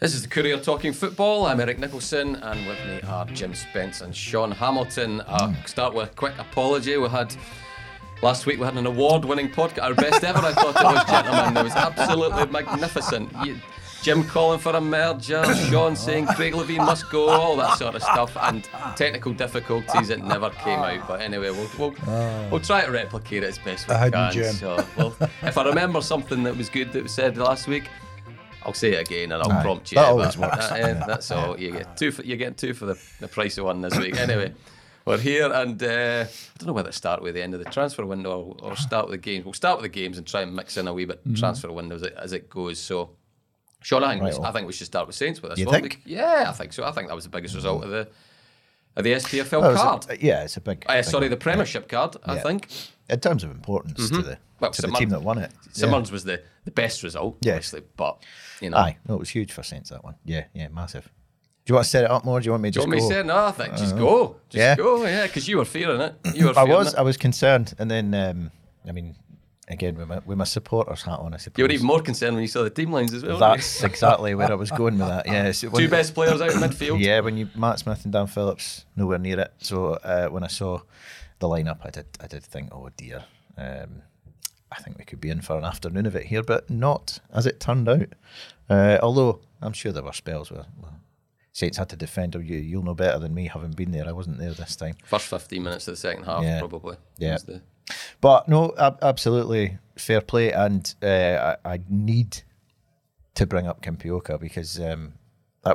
This is the Courier Talking Football. I'm Eric Nicholson, and with me are Jim Spence and Sean Hamilton. I'll start with a quick apology. Last week we had an award-winning podcast, our best ever, I thought it was, gentlemen. It was absolutely magnificent. Jim calling for a merger, Sean saying Craig Levein must go, all that sort of stuff, and technical difficulties, it never came out. But anyway, we'll try to replicate it as best we can. So, if I remember something that was good that was said last week, I'll say it again and I'll prompt you. That always works. That's all. You get two for the price of one this week. Anyway. We're here, and I don't know whether to start with the end of the transfer window or start with the games. We'll start with the games and try and mix in a wee bit transfer windows as it goes. So, Sean, I think we should start with Saints with this one. Yeah, I think so. I think that was the biggest result of the SPFL card. It's a big. The Premiership card. I think in terms of importance to the team that won it, Simmons was the best result. Yeah. Obviously, but it was huge for Saints, that one. Yeah, massive. Do you want to set it up more? Do you want me to just go? I think just go. Just go, because you were fearing it. I was concerned. And then, again, with my supporters hat on, I suppose. You were even more concerned when you saw the team lines as well. That's exactly where I was going with that, yeah. So two best players out in midfield. Yeah, when Matt Smith and Dan Phillips, nowhere near it. So when I saw the lineup, I did think, oh dear, I think we could be in for an afternoon of it here, but not as it turned out. Although, I'm sure there were spells where Saints had to defend, or you'll know better than me, having been there. I wasn't there this time. First 15 minutes of the second half, probably. Yeah. But no, absolutely fair play. And I need to bring up Kim Pyoka because,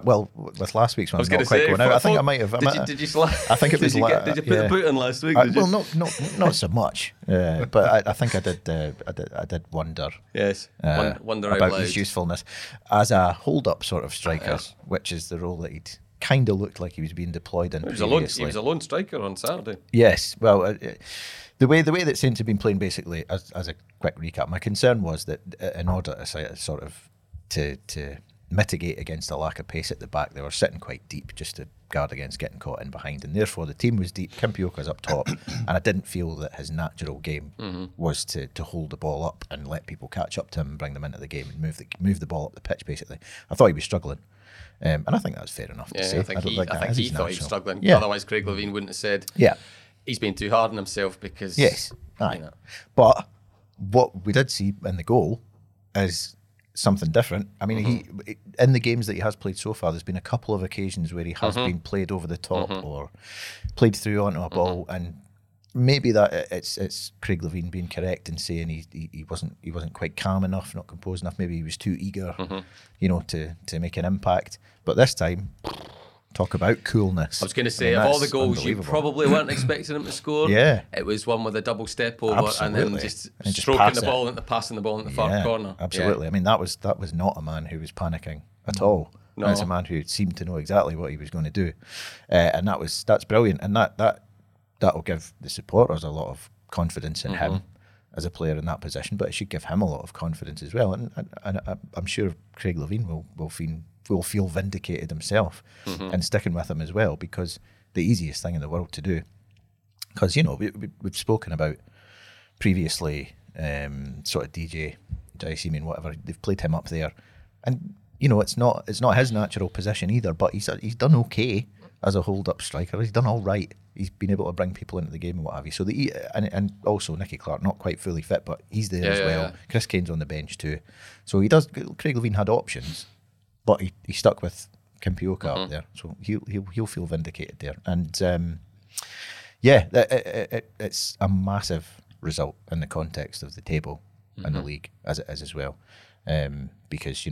with last week's one, I was not quite going out. I think I might have. Did you put the boot in last week? Not so much. But I think I did. I did wonder. Yes, wonder about his usefulness as a hold-up sort of striker, which is the role that he'd kind of looked like he was being deployed in. He was a lone striker on Saturday. Yes. Well, the way that Saints have been playing, basically, as a quick recap, my concern was that in order to sort of to mitigate against the lack of pace at the back, they were sitting quite deep just to guard against getting caught in behind, and therefore the team was deep. Kim Pyoka's up top and I didn't feel that his natural game was to hold the ball up and let people catch up to him and bring them into the game and move the ball up the pitch, basically. I thought he was struggling, and I think that's fair enough to say. I think he thought he was struggling, otherwise Craig Levein wouldn't have said he's been too hard on himself, because but what we did see in the goal is something different. I mean, he, in the games that he has played so far, there's been a couple of occasions where he has been played over the top or played through onto a ball, and maybe that it's Craig Levein being correct in saying he wasn't quite calm enough, not composed enough. Maybe he was too eager, to make an impact. But this time, talk about coolness. I was going to say, of all the goals you probably weren't expecting him to score, it was one with a double step over and then just stroking the ball into passing the ball in the far corner. Absolutely. Yeah. I mean, that was not a man who was panicking at all. No. That's a man who seemed to know exactly what he was going to do, and that's brilliant. And that will give the supporters a lot of confidence in him as a player in that position, but it should give him a lot of confidence as well. And I'm sure Craig Levein will feel vindicated himself and sticking with him as well, because the easiest thing in the world to do, because we've spoken about previously, sort of DJ Jaisimi and whatever, they've played him up there, and it's not his natural position either, but he's done okay as a hold up striker. He's done all right. He's been able to bring people into the game and what have you. So and also Nicky Clark, not quite fully fit, but he's there as well. Yeah. Chris Kane's on the bench too, so Craig Levein had options, but he stuck with Kim Pyoka up there, so he'll feel vindicated there. And it's a massive result in the context of the table and the league as it is as well, because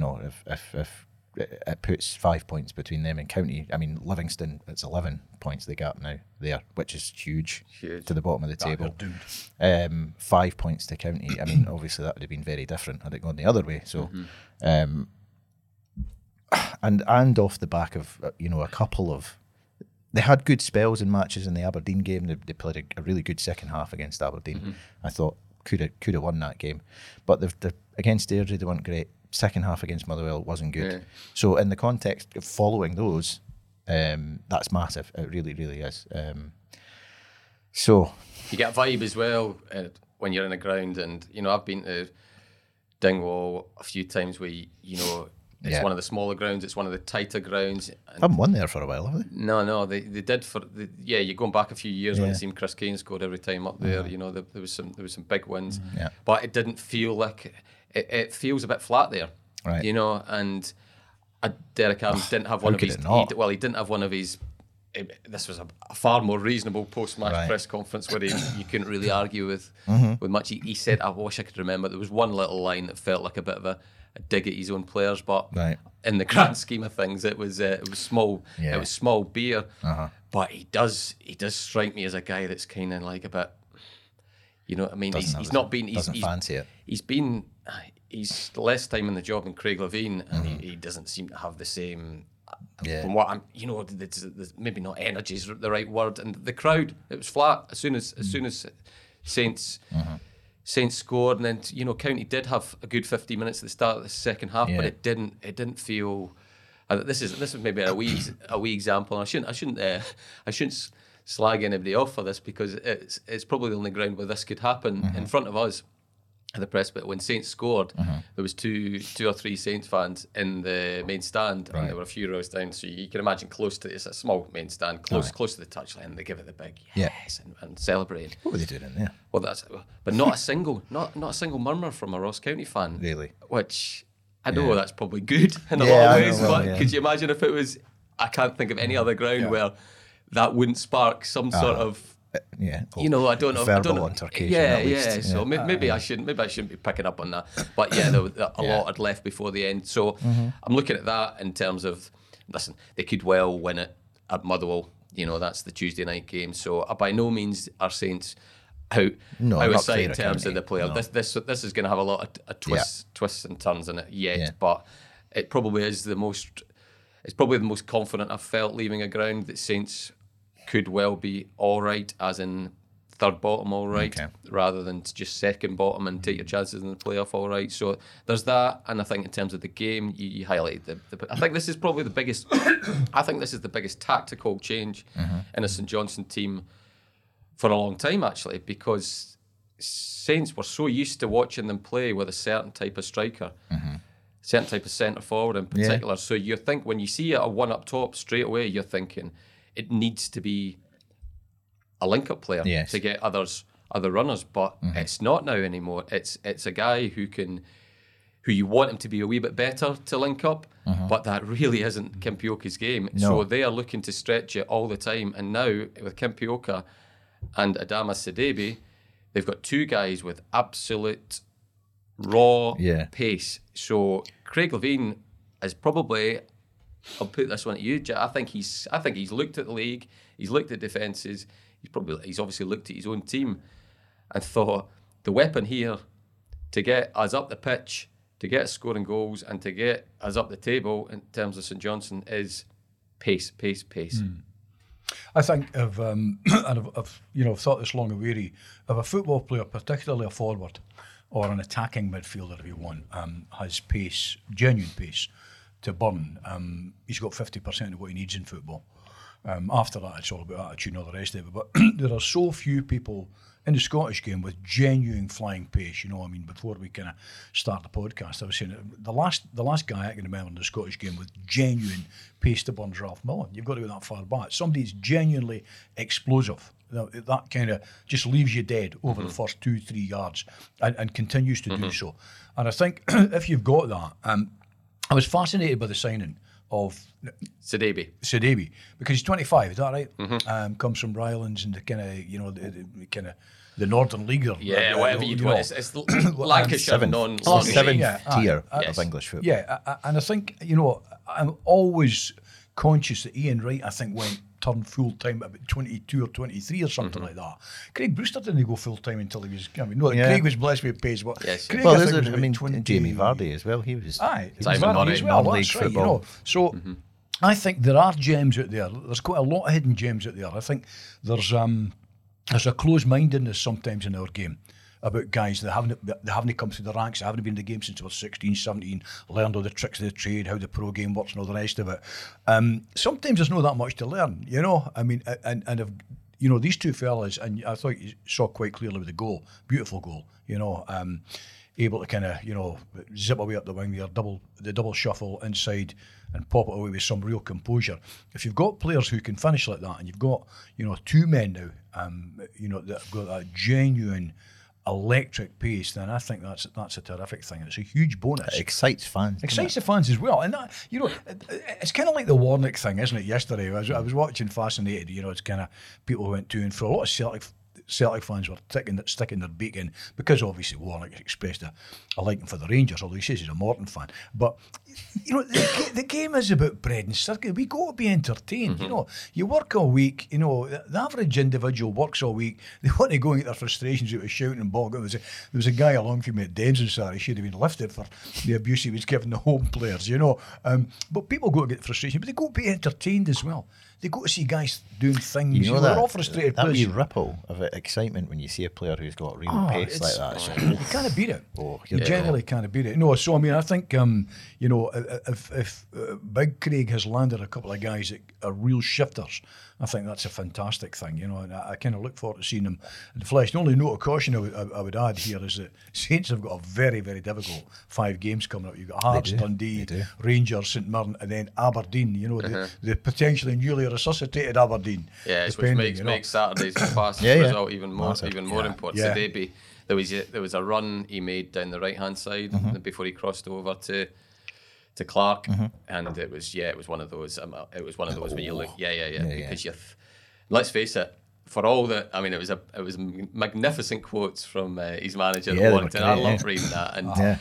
if it puts 5 points between them and County. I mean, Livingston, it's 11 points the gap now there, which is huge to the bottom of the table. 5 points to County. I mean, obviously that would have been very different had it gone the other way. So. And off the back of a couple of, they had good spells in matches in the Aberdeen game. They played a really good second half against Aberdeen. I thought could have won that game, but they're against Airdrie they weren't great. Second half against Motherwell wasn't good. Yeah. So in the context of following those, that's massive. It really, really is. So you get a vibe as well when you're in the ground, and I've been to Dingwall a few times where It's one of the smaller grounds. It's one of the tighter grounds. And haven't won there for a while, have they? No, they did for the, you're going back a few years when it seemed Chris Kane scored every time up there. You know, there was some big wins, but it didn't feel like it feels a bit flat there, right? You know, and Derek Adams didn't have one of his. He didn't have one of his. This was a far more reasonable post-match press conference where you couldn't really argue with much. He said, I wish I could remember. There was one little line that felt like a bit of a dig at his own players, but in the grand scheme of things, it was small. Yeah. It was small beer. But he does strike me as a guy that's kind of like a bit, you know what I mean? He's less time in the job than Craig Levein, and he doesn't seem to have the same. From what I'm, you know, maybe not energy is the right word, and the crowd, it was flat as soon as Saints scored, and then County did have a good 15 minutes at the start of the second half, but it didn't feel. This is maybe a wee example. And I shouldn't slag anybody off for this, because it's probably the only ground where this could happen in front of us. The press, but when Saints scored, there was two or three Saints fans in the main stand, and there were a few rows down. So you can imagine, it's a small main stand, close to the touchline. They give it the big and celebrate. What were they doing in there? Well, but not a single murmur from a Ross County fan, really. Which I know that's probably good in a lot of ways, but could you imagine if it was? I can't think of any other ground where that wouldn't spark some sort of. I don't know. Altercation, at least. So maybe I shouldn't be picking up on that. But a lot had left before the end. So I'm looking at that in terms of, listen, they could well win it at Motherwell. You know, that's the Tuesday night game. So by no means are Saints out of sight in terms of the player. No. This is going to have a lot of twists and turns in it yet. Yeah. But it probably is the most confident I've felt leaving a ground that Saints could well be all right, as in third bottom all right, rather than just second bottom and take your chances in the playoff all right. So there's that, and I think in terms of the game, you highlighted I think this is probably the biggest. I think this is the biggest tactical change in a St Johnstone team for a long time, actually, because Saints were so used to watching them play with a certain type of striker. Certain type of centre forward in particular. Yeah. So you think when you see a one up top straight away, you're thinking, it needs to be a link-up player to get other runners, but it's not now anymore. It's a guy who you want him to be a wee bit better to link up, but that really isn't Kim Pyoka's game. No. So they are looking to stretch it all the time, and now with Kim Pyoka and Adama Sidibeh, they've got two guys with absolute raw pace. So Craig Levein is probably. I'll put this one at you, Jack. I think he's looked at the league. He's looked at defences. He's obviously looked at his own team and thought, the weapon here to get us up the pitch, to get us scoring goals, and to get us up the table in terms of St Johnstone is pace. I think I've thought this long and weary of a football player, particularly a forward or an attacking midfielder, if you want, has pace, genuine pace. To burn, he's got 50% of what he needs in football. After that, it's all about attitude and all the rest of it. But there are so few people in the Scottish game with genuine flying pace. You know, I mean, before we kind of start the podcast, I was saying the last guy I can remember in the Scottish game with genuine pace to burn is Ralph Mellon. You've got to go that far back. Somebody's genuinely explosive. That kind of just leaves you dead over the first 2-3 yards and continues to do so. And I think if you've got that. I was fascinated by the signing of Sidibeh, because he's 25. Is that right? Comes from Rylands and the Northern League. Whatever you want. It's Lancashire, seventh tier of English football. Yeah, and I think I'm always conscious that Ian Wright, I think, turned full time at about 22 or 23 or something like that. Craig Brewster didn't go full time until he was. Craig was blessed with pace, but Craig, I mean, 20... Jamie Vardy as well. He was. Aye, he was Vardy as well. That's right. Football. So I think there are gems out there. There's quite a lot of hidden gems out there. I think there's a closed-mindedness sometimes in our game about guys that haven't come through the ranks, that haven't been in the game since they were 16, 17, learned all the tricks of the trade, how the pro game works and all the rest of it. Sometimes there's not that much to learn, I mean, and if, these two fellas, and I thought you saw quite clearly with the goal, beautiful goal, able to kind of, you know, zip away up the wing there, the double shuffle inside and pop it away with some real composure. If you've got players who can finish like that, and you've got, you know, two men now, you know, that have got that genuine electric pace, then I think that's a terrific thing. It's a huge bonus. It excites fans. Excites the fans as well. And that, you know, it's kind of like the Warnock thing, isn't it? Yesterday, I was watching, fascinated. You know, it's kind of people who went to and fro. A lot of Celtic fans were sticking their beak in, because obviously Warnock expressed a liking for the Rangers, although he says he's a Morton fan. But, you know, the game is about bread and circuit. We got to be entertained. Mm-hmm. You know, you work all week. You know, the average individual works all week. They want to go and get their frustrations out of shouting and bogging. There was a guy along from me at Dens and Saturday. He should have been lifted for the abuse he was giving the home players, you know. But people go to get frustration, but they go to be entertained as well. They go to see guys doing things. You know, they're all frustrated. That wee ripple of excitement when you see a player who's got real pace like that. So you can't beat it. Generally can't beat it. No, so I mean, I think you know, if Big Craig has landed a couple of guys that are real shifters, I think that's a fantastic thing, you know, and I kind of look forward to seeing them in the flesh. The only note of caution I would add here is that Saints have got a very, very difficult 5 games coming up. You've got Hearts, Dundee, Rangers, St Mirren, and then Aberdeen, you know, the potentially newly resuscitated Aberdeen. Yeah, which makes Saturday's past result even more important. So maybe there was a run he made down the right-hand side before he crossed over to Clark, and it was one of those. It was one of those when you look, because let's face it. For all that, I mean, it was magnificent quotes from his manager. Warrington. I love reading that,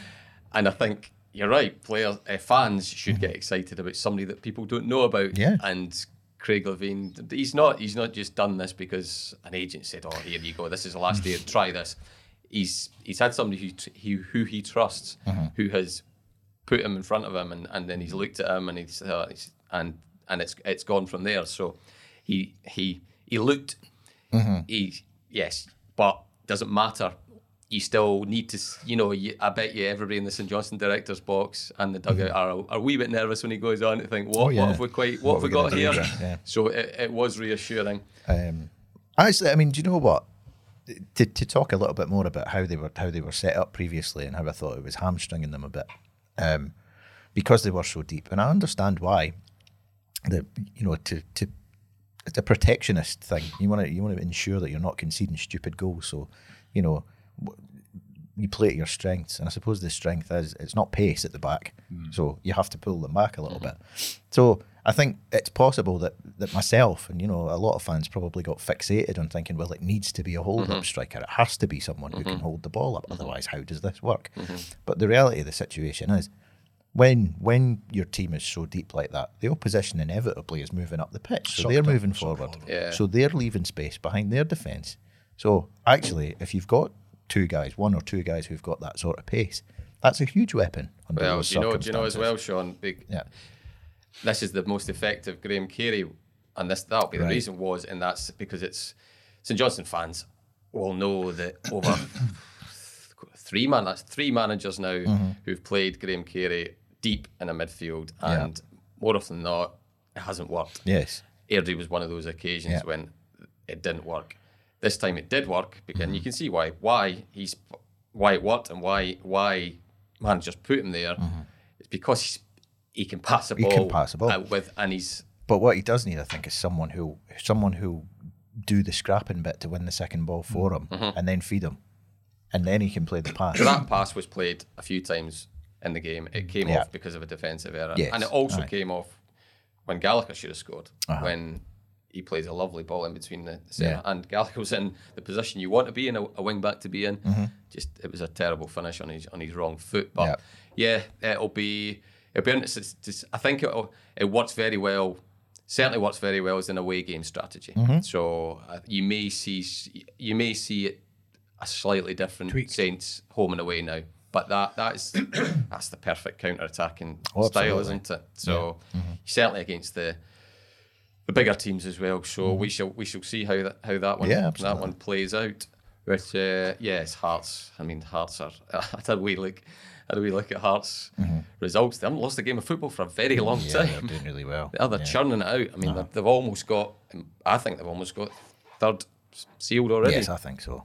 and I think you're right. Players, fans should get excited about somebody that people don't know about, and Craig Levein, he's not just done this because an agent said, "Oh, here you go. This is the last day. Try this." He's had somebody who he trusts, who has put him in front of him, and then he's looked at him, and he's it's gone from there. So he looked, but doesn't matter. You still need to, you know. I bet you everybody in the St Johnstone director's box and the dugout are a wee bit nervous when he goes on to think, what have we got here? Yeah. So it was reassuring. Actually, I mean, do you know what? To talk a little bit more about how they were set up previously and how I thought it was hamstringing them a bit. Because they were so deep, and I understand why. It's a protectionist thing. You want to ensure that you're not conceding stupid goals. So, you know, you play to your strengths, and I suppose the strength is it's not pace at the back, so you have to pull them back a little bit. So I think it's possible that myself and, you know, a lot of fans probably got fixated on thinking, well, it needs to be a hold-up striker. It has to be someone who can hold the ball up. Otherwise, how does this work? But the reality of the situation is when your team is so deep like that, the opposition inevitably is moving up the pitch. So they're moving forward. Yeah. So they're leaving space behind their defence. So actually, if you've got one or two guys who've got that sort of pace, that's a huge weapon. Do you know as well, Sean? This is the most effective Graham Carey, and that'll be the reason was, and that's because it's St Johnstone fans will know that over three managers now who've played Graham Carey deep in a midfield, and more often than not, it hasn't worked. Yes, Airdrie was one of those occasions when it didn't work. This time it did work, and you can see why it worked and why managers put him there. It's because he can pass a ball. He can pass a ball. But what he does need, I think, is someone who do the scrapping bit to win the second ball for him, and then feed him, and then he can play the pass. That pass was played a few times in the game. It came off because of a defensive error, and it also came off when Gallagher should have scored. When he plays a lovely ball in between the centre, and Gallagher was in the position you want to be in, a wing back to be in. Just it was a terrible finish on his wrong foot. But it'll be interesting. I think it works very well. Certainly works very well as an away game strategy. So you may see it a slightly different tweak. Saints home and away now, but that's the perfect counter-attacking style, isn't it? So certainly against the bigger teams as well. So we shall see how that one plays out. Which it's Hearts. I mean, Hearts are. How do we look at Hearts' results? They haven't lost a game of football for a very long time. They're doing really well. They're churning it out. I mean, I think they've almost got third sealed already. Yes, I think so.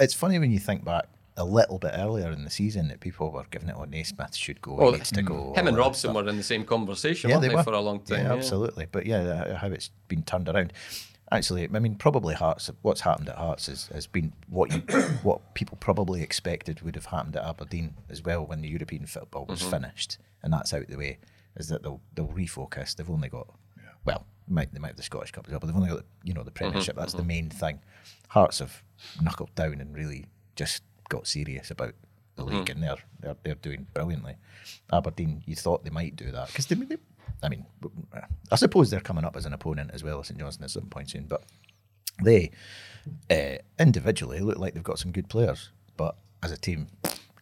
It's funny when you think back a little bit earlier in the season that people were giving it on Naismith should go, well, needs to go. Him and Robson were in the same conversation, weren't they, for a long time? Yeah, absolutely. But yeah, how it's been turned around. Actually, I mean, probably Hearts. What's happened at Hearts has been what people probably expected would have happened at Aberdeen as well when the European football was finished, and that's out the way. Is that they'll refocus? They've only got they might have the Scottish Cup as well, but they've only got the Premiership. That's the main thing. Hearts have knuckled down and really just got serious about the league, and they're doing brilliantly. Aberdeen, you thought they might do that because they I mean, I suppose they're coming up as an opponent as well as St Johnstone at some point soon, but they individually look like they've got some good players, but as a team,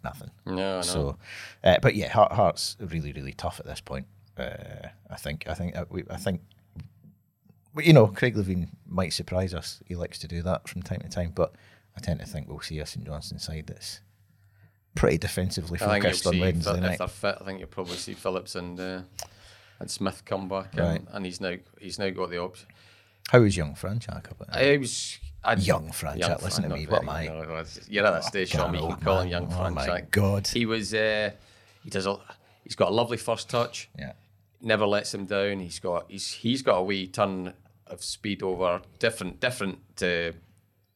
nothing. No, so, but yeah, Hearts really, really tough at this point. I think Craig Levein might surprise us. He likes to do that from time to time, but I tend to think we'll see a St Johnstone side that's pretty defensively focused on Wednesday night. If they're fit, I think you'll probably see Phillips and Smith come back, and he's now got the option. How was young Franchick? Young Franchick, listen to me. What my you're at that stage, Sean. We can call him young Franchick. My God, he was. He's got a lovely first touch. Yeah, never lets him down. He's got a wee turn of speed over different to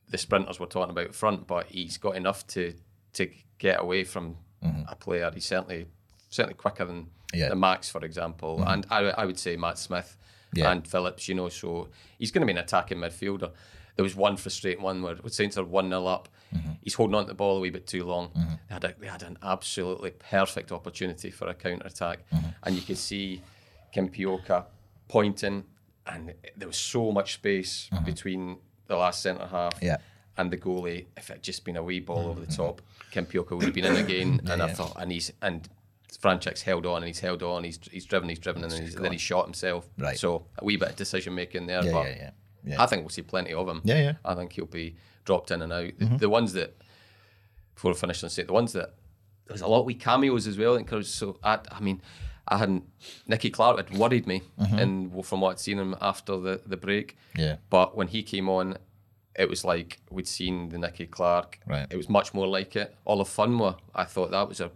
the sprinters we're talking about front, but he's got enough to get away from a player. He's certainly quicker than. Yeah. The Max, for example, and I would say Matt Smith and Phillips, so he's going to be an attacking midfielder. There was one frustrating one where Saints are 1-0 up. He's holding on to the ball a wee bit too long. They had an absolutely perfect opportunity for a counter-attack, and you could see Kim Pyoka pointing, and there was so much space between the last centre-half and the goalie. If it had just been a wee ball over the top, Kim Pyoka would have been in again, Franchick's held on. He's driven, and then he shot himself. Right. So a wee bit of decision making there. I think we'll see plenty of him. Yeah. I think he'll be dropped in and out. The ones that, before I finish on state, there's a lot of wee cameos as well. Nicky Clark had worried me, and from what I'd seen him after the break. Yeah. But when he came on, it was like we'd seen the Nicky Clark. Right. It was much more like it. All of Funwa, I thought that was a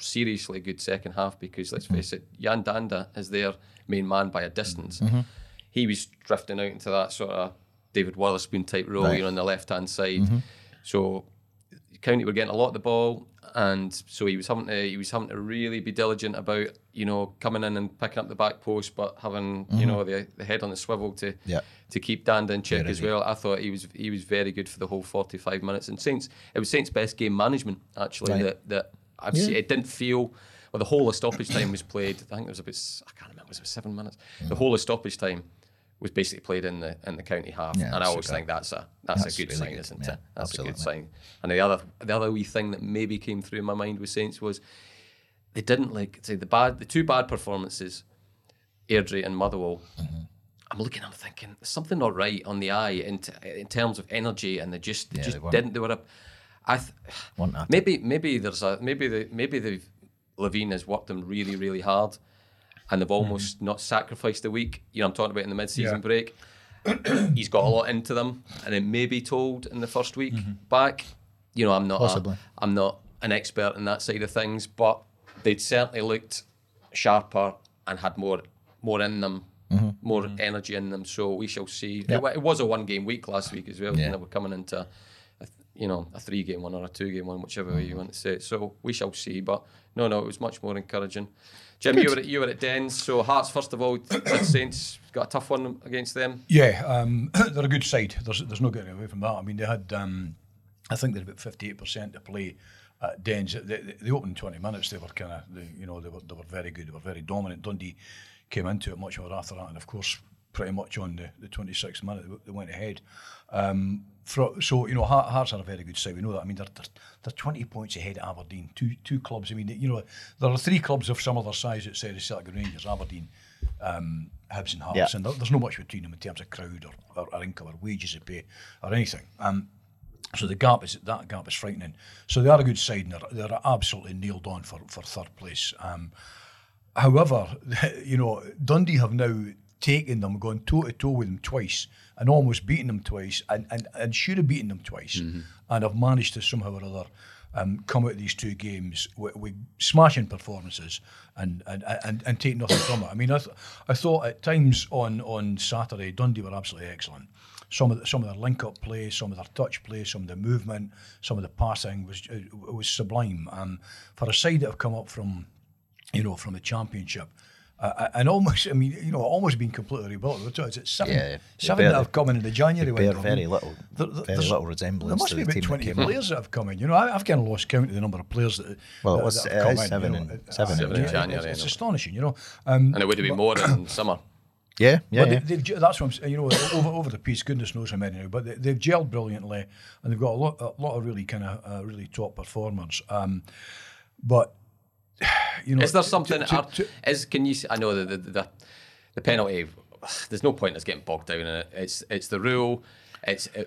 seriously good second half because, let's face it, Jan Danda is their main man by a distance. He was drifting out into that sort of David Wotherspoon type role here on the left-hand side. So County were getting a lot of the ball, and so he was having to really be diligent about, coming in and picking up the back post, but having the head on the swivel to keep Danda in check as well. I thought he was very good for the whole 45 minutes. And it was Saints' best game management actually that I've seen. It didn't feel. Well, the whole of stoppage time was played. I think it was I can't remember. It was about 7 minutes. The whole of stoppage time was basically played in the County half, and I always think that's a good sign, isn't it? That's a good sign. And the other wee thing that maybe came through in my mind with Saints was they didn't the two bad performances, Airdrie and Motherwell. I'm thinking there's something not right on the eye in terms of energy, and they just didn't. They were up. Maybe the Levein has worked them really, really hard. And they've almost not sacrificed a week. I'm talking about in the mid-season break. He's got a lot into them, and it may be told in the first week back. I'm not an expert in that side of things, but they'd certainly looked sharper and had more in them, more energy in them. So we shall see. Yeah. It was a one-game week last week as well, and they were coming into a 3-game one or a 2-game one, whichever way you want to say it. So we shall see. But no, it was much more encouraging. Jim, you were at Dens, so Hearts, first of all, Saints got a tough one against them. Yeah, they're a good side. There's no getting away from that. I mean, they had, I think they had about 58% to play at Dens. The opening 20 minutes, they were they were very good. They were very dominant. Dundee came into it much more after that, and of course, pretty much on the 26th minute, they went ahead. Hearts are a very good side. We know that. I mean, they're 20 points ahead at Aberdeen. Two clubs. I mean, there are three clubs of some other size that say the Celtic Rangers, Aberdeen, Hibs and Hearts, and there's not much between them in terms of crowd or income or wages they pay or anything. So the gap is frightening. So they are a good side, and they're absolutely nailed on for third place. However, Dundee have now taken them, going toe-to-toe with them twice, and almost beating them twice, and should have beaten them twice, and have managed to somehow or other come out of these two games with smashing performances and take nothing from it. I mean, I thought at times on Saturday, Dundee were absolutely excellent. Some of their link-up play, some of their touch play, some of the movement, some of the passing was sublime. For a side that have come up from the Championship, and almost been completely rebuilt. It's seven that have come in the January window. Very little resemblance. There must be about 20 players that have come in. You know, I've kind of lost count of the number of players that. Well, it was seven in January. It's astonishing, you know. And it would have been more in summer. Yeah. They, that's what I'm saying. You know, over the piece, goodness knows how many now. But they've gelled brilliantly, and they've got a lot of really kind of really top performers. But you know, is there something? I know the penalty. There's no point in us getting bogged down in it. It's the rule.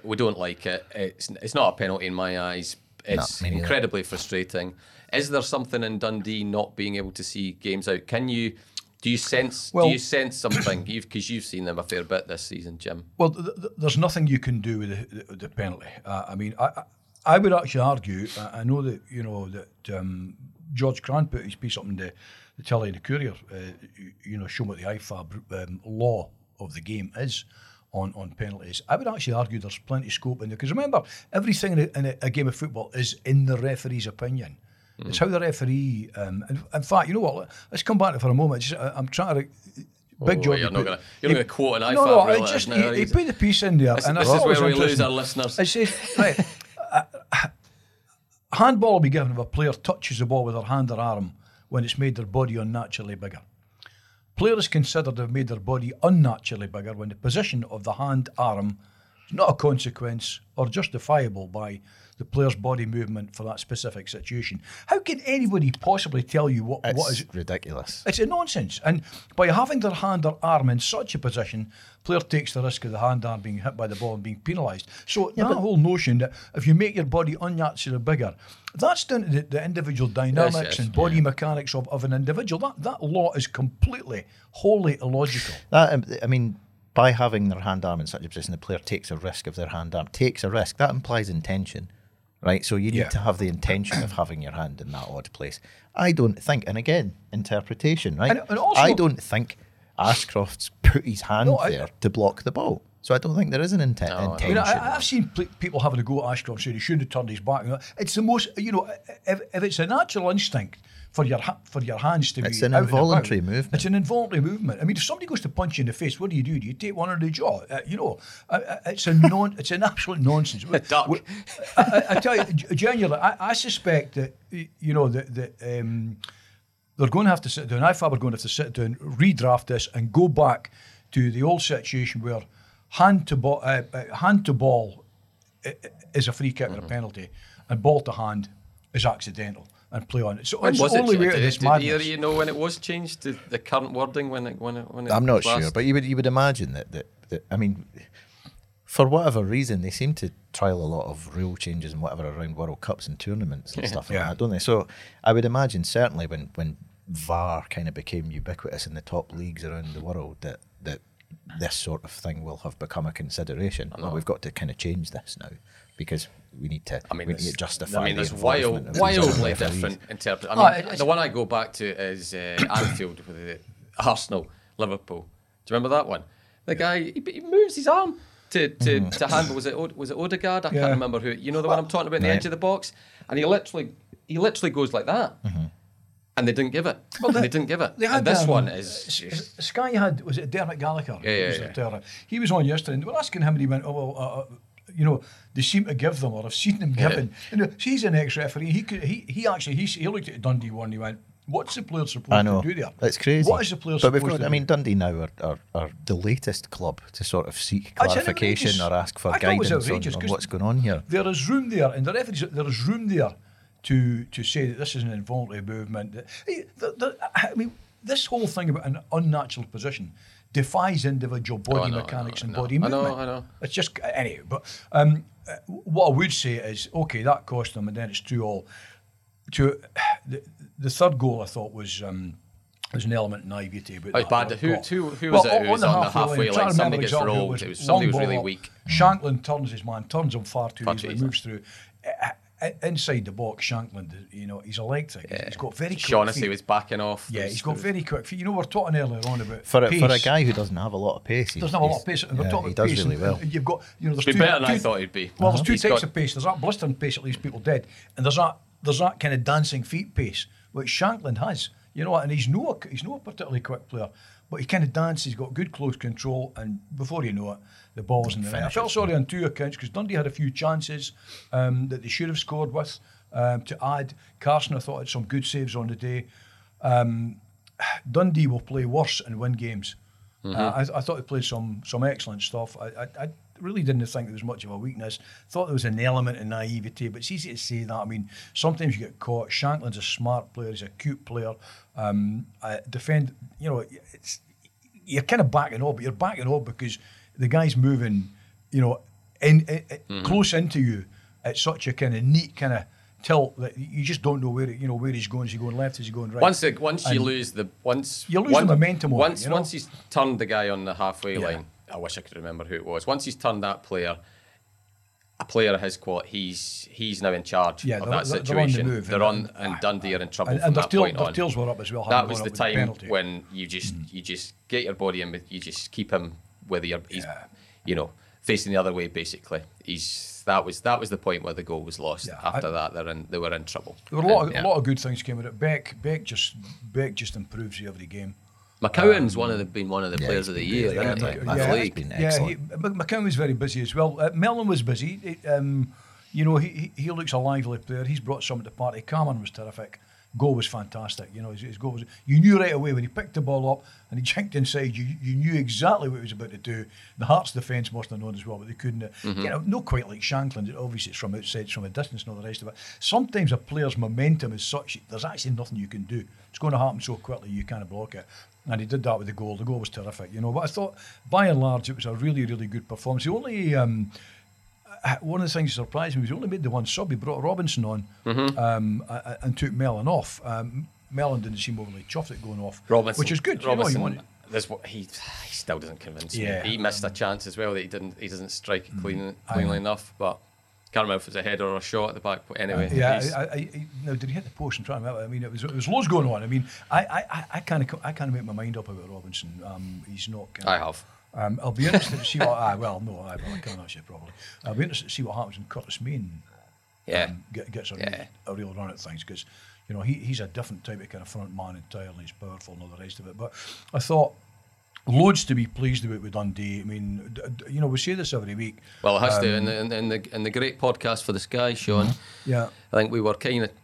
We don't like it. It's not a penalty in my eyes. It's incredibly frustrating. Is there something in Dundee not being able to see games out? Can you? Do you sense something? Because you've seen them a fair bit this season, Jim. Well, there's nothing you can do with the penalty. I would actually argue. I know that George Cran put his piece up in the Telly and the Courier. Showing what the IFAB law of the game is on penalties. I would actually argue there's plenty of scope in there, because remember, everything in a game of football is in the referee's opinion. Mm-hmm. It's how the referee. In fact, you know what? Let's come back to it for a moment. I'm trying to. Big job. You're not going to quote an IFAB. No. He put the piece in there, and this is where we lose our listeners. It says, right, handball will be given if a player touches the ball with their hand or arm when it's made their body unnaturally bigger. Player is considered to have made their body unnaturally bigger when the position of the hand arm is not a consequence or justifiable by the player's body movement for that specific situation. How can anybody possibly tell you what is ridiculous? It's a nonsense. And by having their hand or arm in such a position, player takes the risk of the hand arm being hit by the ball and being penalised. So that whole notion that if you make your body unnaturally bigger, that's down to the individual dynamics and body mechanics of an individual. That law is completely, wholly illogical. By having their hand arm in such a position, the player takes a risk of their hand arm. Takes a risk. That implies intention. Right, so you need to have the intention of having your hand in that odd place. I don't think, and again, interpretation, right? And also, I don't think Ashcroft's put his hand there to block the ball. So I don't think there is an intention. I've seen people having a go at Ashcroft saying he shouldn't have turned his back. It's the most, if it's a natural instinct for your hands to be. It's an involuntary movement. It's an involuntary movement. I mean, if somebody goes to punch you in the face, what do you do? Do you take one on the jaw? It's an absolute nonsense. Duck. I tell you, genuinely, I suspect that they're going to have to sit down. IFAB are going to have to sit down, redraft this, and go back to the old situation where hand to ball is a free kick or a penalty, and ball to hand is accidental. And play on it. So it's the only way to this madness. Do you know when it was changed to the current wording? When it I'm not sure, but you would imagine that. I mean, for whatever reason, they seem to trial a lot of rule changes and whatever around World Cups and tournaments and stuff like that, don't they? So I would imagine certainly when VAR kind of became ubiquitous in the top leagues around the world that this sort of thing will have become a consideration. Well, we've got to kind of change this now, because we need to. Justify. There's wildly different interpretations. The one I go back to is Anfield with Arsenal, Liverpool. Do you remember that one? The guy he moves his arm to handle. Was it Odegaard? I can't remember who. You know the one I'm talking about, the edge of the box, and he literally goes like that. Mm-hmm. And they didn't give it. Well, they didn't give it. They had, and this one is... Sky had... Was it Dermot Gallagher? Yeah. He was on yesterday, and we're asking him, and he went, they seem to give them, or I've seen them given. Yeah. And he's an ex-referee. He looked at Dundee one, and he went, what's the player supposed to do there? That's crazy. What is the player supposed to do? I mean, Dundee now are the latest club to sort of seek clarification or ask for guidance on what's going on here. There is room there, and the referees, there is room there to say that this is an involuntary movement. This whole thing about an unnatural position defies individual body mechanics and body movement. I know. It's just, anyway, but what I would say is, okay, that cost them, and then it's 2-2. The third goal, I thought, was... there's an element of naivety about that. Who was it who was on the halfway line? Somebody gets rolled. Somebody was really weak. Shankland turns him far too easily, moves through. inside the box, Shankland, you know, he's electric. Yeah. He's got very quick Shaughnessy feet. Was backing off. Yeah, he's got very quick feet. You know, we're talking earlier on about pace. For a guy who doesn't have a lot of pace. He doesn't have a lot of pace. And yeah, we're talking about pace. He does really well. You've got, you know, there's two, better than I thought he'd be. Well, there's two types of pace. There's that blistering pace, at least people did. And there's that kind of dancing feet pace, which Shankland has. You know what? And he's not a particularly quick player. But he kind of dances, he's got good close control, and before you know it, the ball's in the net. I felt sorry on two accounts because Dundee had a few chances that they should have scored with. To add, Carson, I thought, had some good saves on the day. Dundee will play worse and win games. Mm-hmm. I thought they played some excellent stuff. I really didn't think there was much of a weakness. Thought there was an element of naivety, but it's easy to say that. I mean, sometimes you get caught. Shankland's a smart player, he's a cute player. You're kind of backing up, but you're backing up because the guy's moving, you know, in close into you at such a kind of neat kind of tilt that you just don't know where he's going. Is he going left? Is he going right? Once you lose the momentum. Once he's turned the guy on the halfway line. I wish I could remember who it was. Once he's turned that player, a player of his quality, he's now in charge of that situation. They're on, and Dundee are in trouble from that point on. And their tails were up as well. That was the time when you just get your body in, you just keep him whether he's facing the other way. Basically, that was the point where the goal was lost. Yeah, After that, they were in trouble. There were a lot of good things came out of it. Beck just improves every game. McCowan's been one of the players of the year. McCowan was very busy as well. Mellon was busy. He looks a lively player. He's brought some to the party. Cameron was terrific. Goal was fantastic. You know, his goal was. You knew right away when he picked the ball up and he chinked inside. You knew exactly what he was about to do. The Hearts defence must have known as well, but they couldn't. Mm-hmm. You know, not quite like Shankland. Obviously, it's from outside, it's from a distance, and all the rest of it. Sometimes a player's momentum is such there's actually nothing you can do. It's going to happen so quickly you can't block it. And he did that with the goal. The goal was terrific, you know. But I thought, by and large, it was a really, really good performance. The only one of the things that surprised me was he only made the one sub. He brought Robinson on and took Mellon off. Mellon didn't seem overly chuffed at going off, Robinson, which is good. Robinson, you know, he still doesn't convince me. He missed a chance as well that he doesn't strike cleanly enough, but. Can't remember if it was a header or a shot at the back. Anyway, did he hit the post? I'm trying to remember. I mean, it was loads going on. I mean, I kind of make my mind up about Robinson. He's not. I have. I'll be interested to see what. I can't actually probably. I'll be interested to see what happens when Curtis Main. Gets a real run at things because, you know, he's a different type of kind of front man entirely. He's powerful and all the rest of it. But I thought. Loads to be pleased about with Dundee. I mean, you know, we say this every week. Well, it has to. In the great podcast for the Sky, Sean. Yeah. I think we were turning up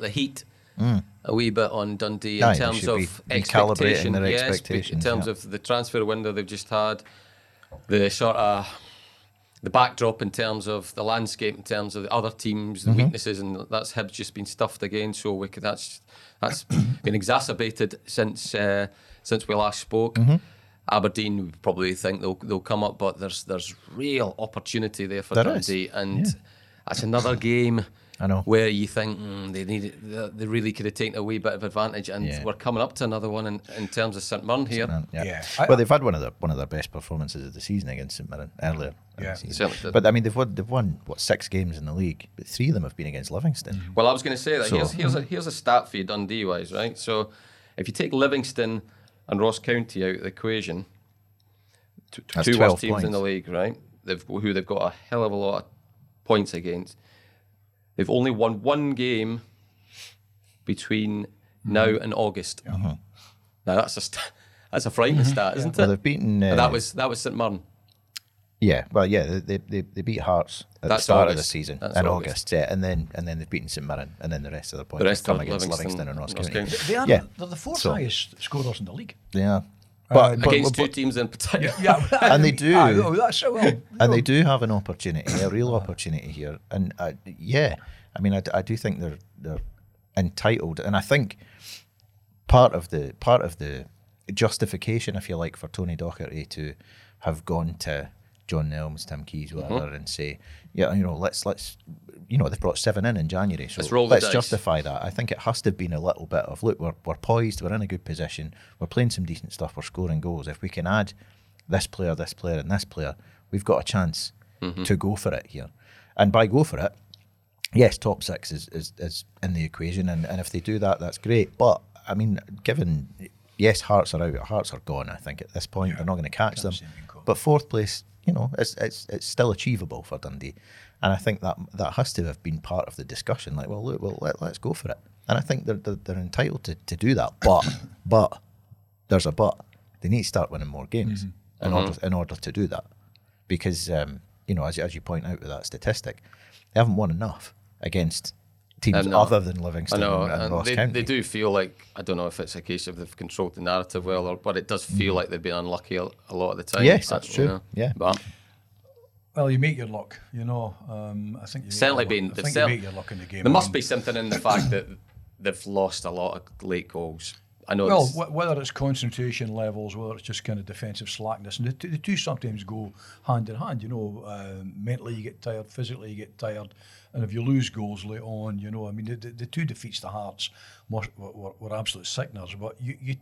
the heat a wee bit on Dundee in terms of expectation. Their expectations, in terms of the transfer window they've just had, the sort of the backdrop in terms of the landscape, in terms of the other teams, the weaknesses, and that's Hibs just been stuffed again. So that's been exacerbated since we last spoke. Aberdeen, we probably think they'll come up, but there's real opportunity there for Dundee, and that's another game I know where you think they really could have taken a wee bit of advantage, and we're coming up to another one in terms of St Mirren here. Well, they've had one of their best performances of the season against St Mirren earlier. Yeah, but I mean they've won what, 6 games in the league, but 3 of them have been against Livingston. Well, I was going to say that. So, here's a stat for you Dundee wise, right? So if you take Livingston and Ross County out of the equation, two worst teams in the league, right? They've got a hell of a lot of points against. They've only won one game between now and August. Now that's a frightening stat, isn't it? Well, they've beaten. That was St Mirren. Yeah, well, they beat Hearts at the start of the season in August. Yeah, and then they've beaten St Mirren, and then the rest of their points come against Livingston and Ross County. They're the 4th highest scorers in the league. They are, but against two teams in particular. And they do. And they do have an opportunity, a real opportunity here. And I do think they're entitled, and I think part of the justification, if you like, for Tony Docherty to have gone to John Nelms, Tim Keyes, whatever, and say, let's they brought 7 in January, so let's justify that. I think it has to have been a little bit of, look, we're poised, we're in a good position, we're playing some decent stuff, we're scoring goals. If we can add this player, and this player, we've got a chance to go for it here. And by go for it, yes, top six is in the equation, and if they do that, that's great. But I mean, given yes, Hearts are out, Hearts are gone. I think at this point they're not going to catch them. But fourth place, you know, it's still achievable for Dundee, and I think that has to have been part of the discussion. Like, well, look, well, let's go for it, and I think they're entitled to do that. But there's a but. They need to start winning more games in order to do that, because you know, as you point out with that statistic, they haven't won enough against teams other than Livingston and Ross County. They do feel like, I don't know if it's a case of they've controlled the narrative well, but it does feel like they've been unlucky a lot of the time. Yes, that's true. You know, yeah, but well, you make your luck, you know. I think you certainly been. I think you make your luck in the game. There must be something in the fact that they've lost a lot of late goals. I know. Well, whether it's concentration levels, whether it's just kind of defensive slackness, and the two sometimes go hand in hand. You know, mentally you get tired, physically you get tired, and if you lose goals late on, you know, I mean, the two defeats to Hearts were absolute sickeners. But you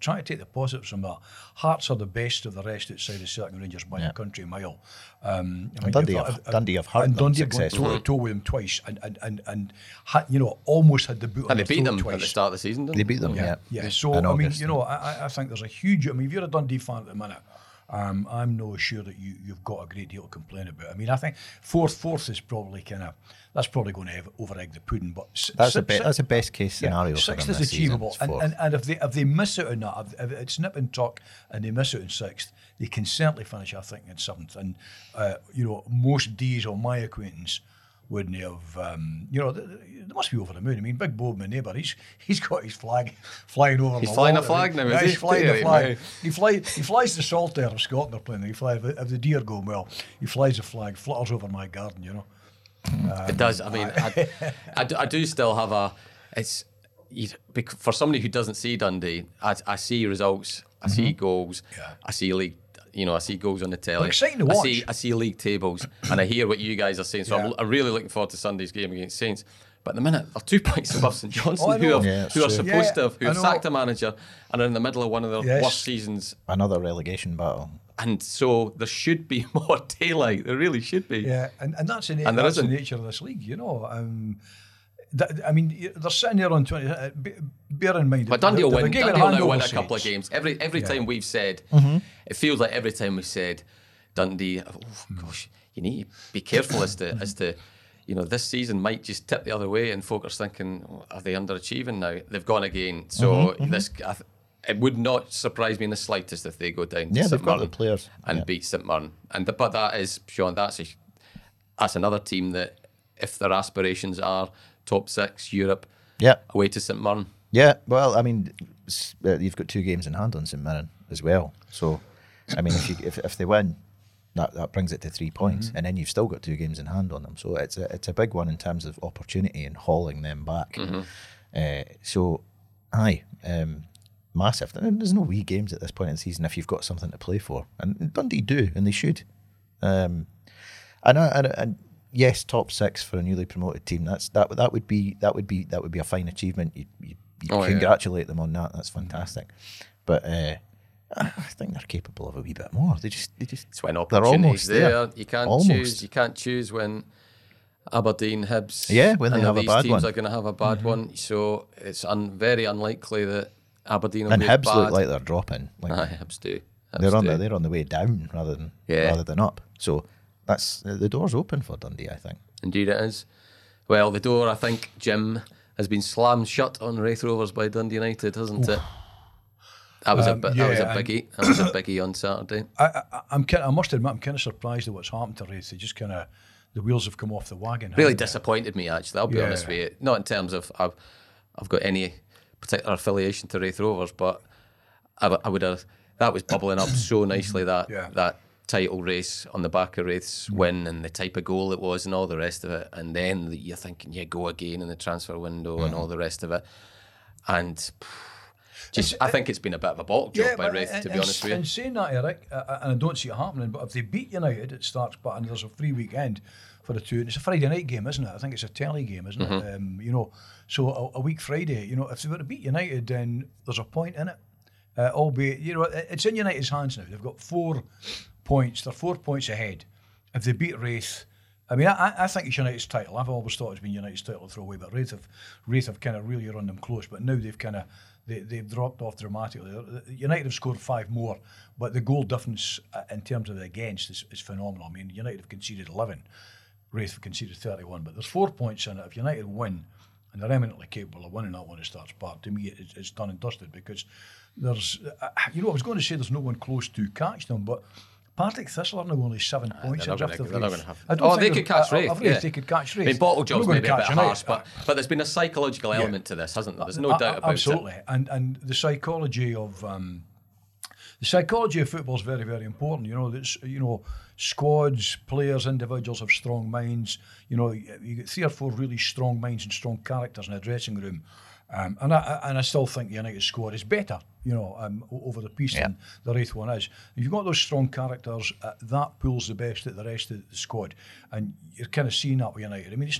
try to take the positives from that. Hearts are the best of the rest outside of Celtic Rangers by a country mile. I mean, Dundee have hurt them successfully. Dundee toe with them twice, and you know, almost had the boot on. And they beat them twice at the start of the season. They beat them, yeah. So I mean, you know, I think there's a huge. I mean, if you're a Dundee fan at the minute, I'm not sure that you've got a great deal to complain about. I mean, I think fourth is probably probably going to over-egg the pudding. But that's the best case scenario. Sixth is achievable, and if they miss out on that, if it's nip and tuck, and they miss out on sixth, they can certainly finish, I think, in seventh. And you know, most D's on my acquaintance wouldn't have. You know, they must be over the moon. I mean, Big Bob, my neighbour, he's got his flag flying over. He's flying a flag now, is he? He's flying a flag. He flies the salt air of Scotland. They're playing. He flies if the deer go well. He flies the flag, flutters over my garden. You know, it does. I mean, I do still have a. It's for somebody who doesn't see Dundee. I see results. I see goals. Yeah. I see league. You know, I see goals on the telly. Exciting to watch. I see league tables, and I hear what you guys are saying. So I'm really looking forward to Sunday's game against Saints. But at the minute, they're 2 points above St Johnstone, who are supposed to have sacked a manager, and are in the middle of one of their worst seasons. Another relegation battle. And so there should be more daylight. There really should be. Yeah, and that's the nature of this league. You know, I mean, they're sitting there on 20. Bear in mind, but Dundee will win. Dundee will now win a couple of games. Every time we've said, it feels like every time we said, Dundee. Gosh, you need to be careful as to, you know, this season might just tip the other way, and folk are thinking, are they underachieving now? They've gone again. So this, it would not surprise me in the slightest if they go down. Yeah, to they've got the players and beat St Mirren. But that is, Sean. That's another team that, if their aspirations are top six, Europe, away to St Mirren. Yeah, well, I mean, you've got two games in hand on St Mirren as well. So, I mean, if they win, that brings it to 3 points, and then you've still got two games in hand on them. So it's a big one in terms of opportunity and hauling them back. Massive. There's no wee games at this point in the season if you've got something to play for, and Dundee do, and they should. Yes, top six for a newly promoted team. That would be a fine achievement. You congratulate them on that. That's fantastic. But I think they're capable of a wee bit more. They just it's when opportunities there. You can't choose when Aberdeen, Hibs. Yeah, when they have a bad one. These teams are going to have a bad one. So it's very unlikely that Aberdeen will be bad. And Hibs look like they're dropping. Hibs do. They're on the way down rather than up. So. That's the door's open for Dundee, I think. Indeed it is. Well, the door, I think, Jim, has been slammed shut on Raith Rovers by Dundee United, hasn't it? That was a biggie on Saturday. I must admit, I'm kind of surprised at what's happened to Raith. They just kind of, the wheels have come off the wagon. Really disappointed me, actually. I'll be honest with you. Not in terms of I've got any particular affiliation to Raith Rovers, but I would have. That was bubbling up so nicely. That title race on the back of Raith's win, and the type of goal it was and all the rest of it, and then you're thinking go again in the transfer window and all the rest of it, and I think it's been a bit of a bottle job by Raith, to be honest with you. And saying that, Eric, and I don't see it happening, but if they beat United it starts, but and there's a free weekend for the two, and it's a Friday night game, isn't it? I think it's a telly game, isn't it? You know, so a week Friday, you know, if they were to beat United then there's a point in it, albeit, you know, it's in United's hands now. They've got 4 points. They're 4 points ahead. If they beat Raith, I mean, I think it's United's title. I've always thought it's been United's title to throw away, but Raith have kind of really run them close. But now they've kind of they've dropped off dramatically. United have scored five more, but the goal difference in terms of the against is phenomenal. I mean, United have conceded 11, Raith have conceded 31, but there's 4 points in it. If United win, and they're eminently capable of winning that one at Starts Park, to me it's done and dusted, because there's, you know, I was going to say there's no one close to catch them, but Partick Thistle are now only 7 points. They could catch Raith. They could catch Raith. I mean, Bottle Job's maybe a bit harsh, but there's been a psychological element to this, hasn't there? There's no doubt about it. Absolutely. And the psychology of football is very, very important. You know, that's, you know, squads, players, individuals have strong minds. You know, you get three or four really strong minds and strong characters in a dressing room. And I still think the United squad is better, you know, over the piece than the Raith one is. If you've got those strong characters, that pulls the best at the rest of the squad, and you're kind of seeing that with United. I mean,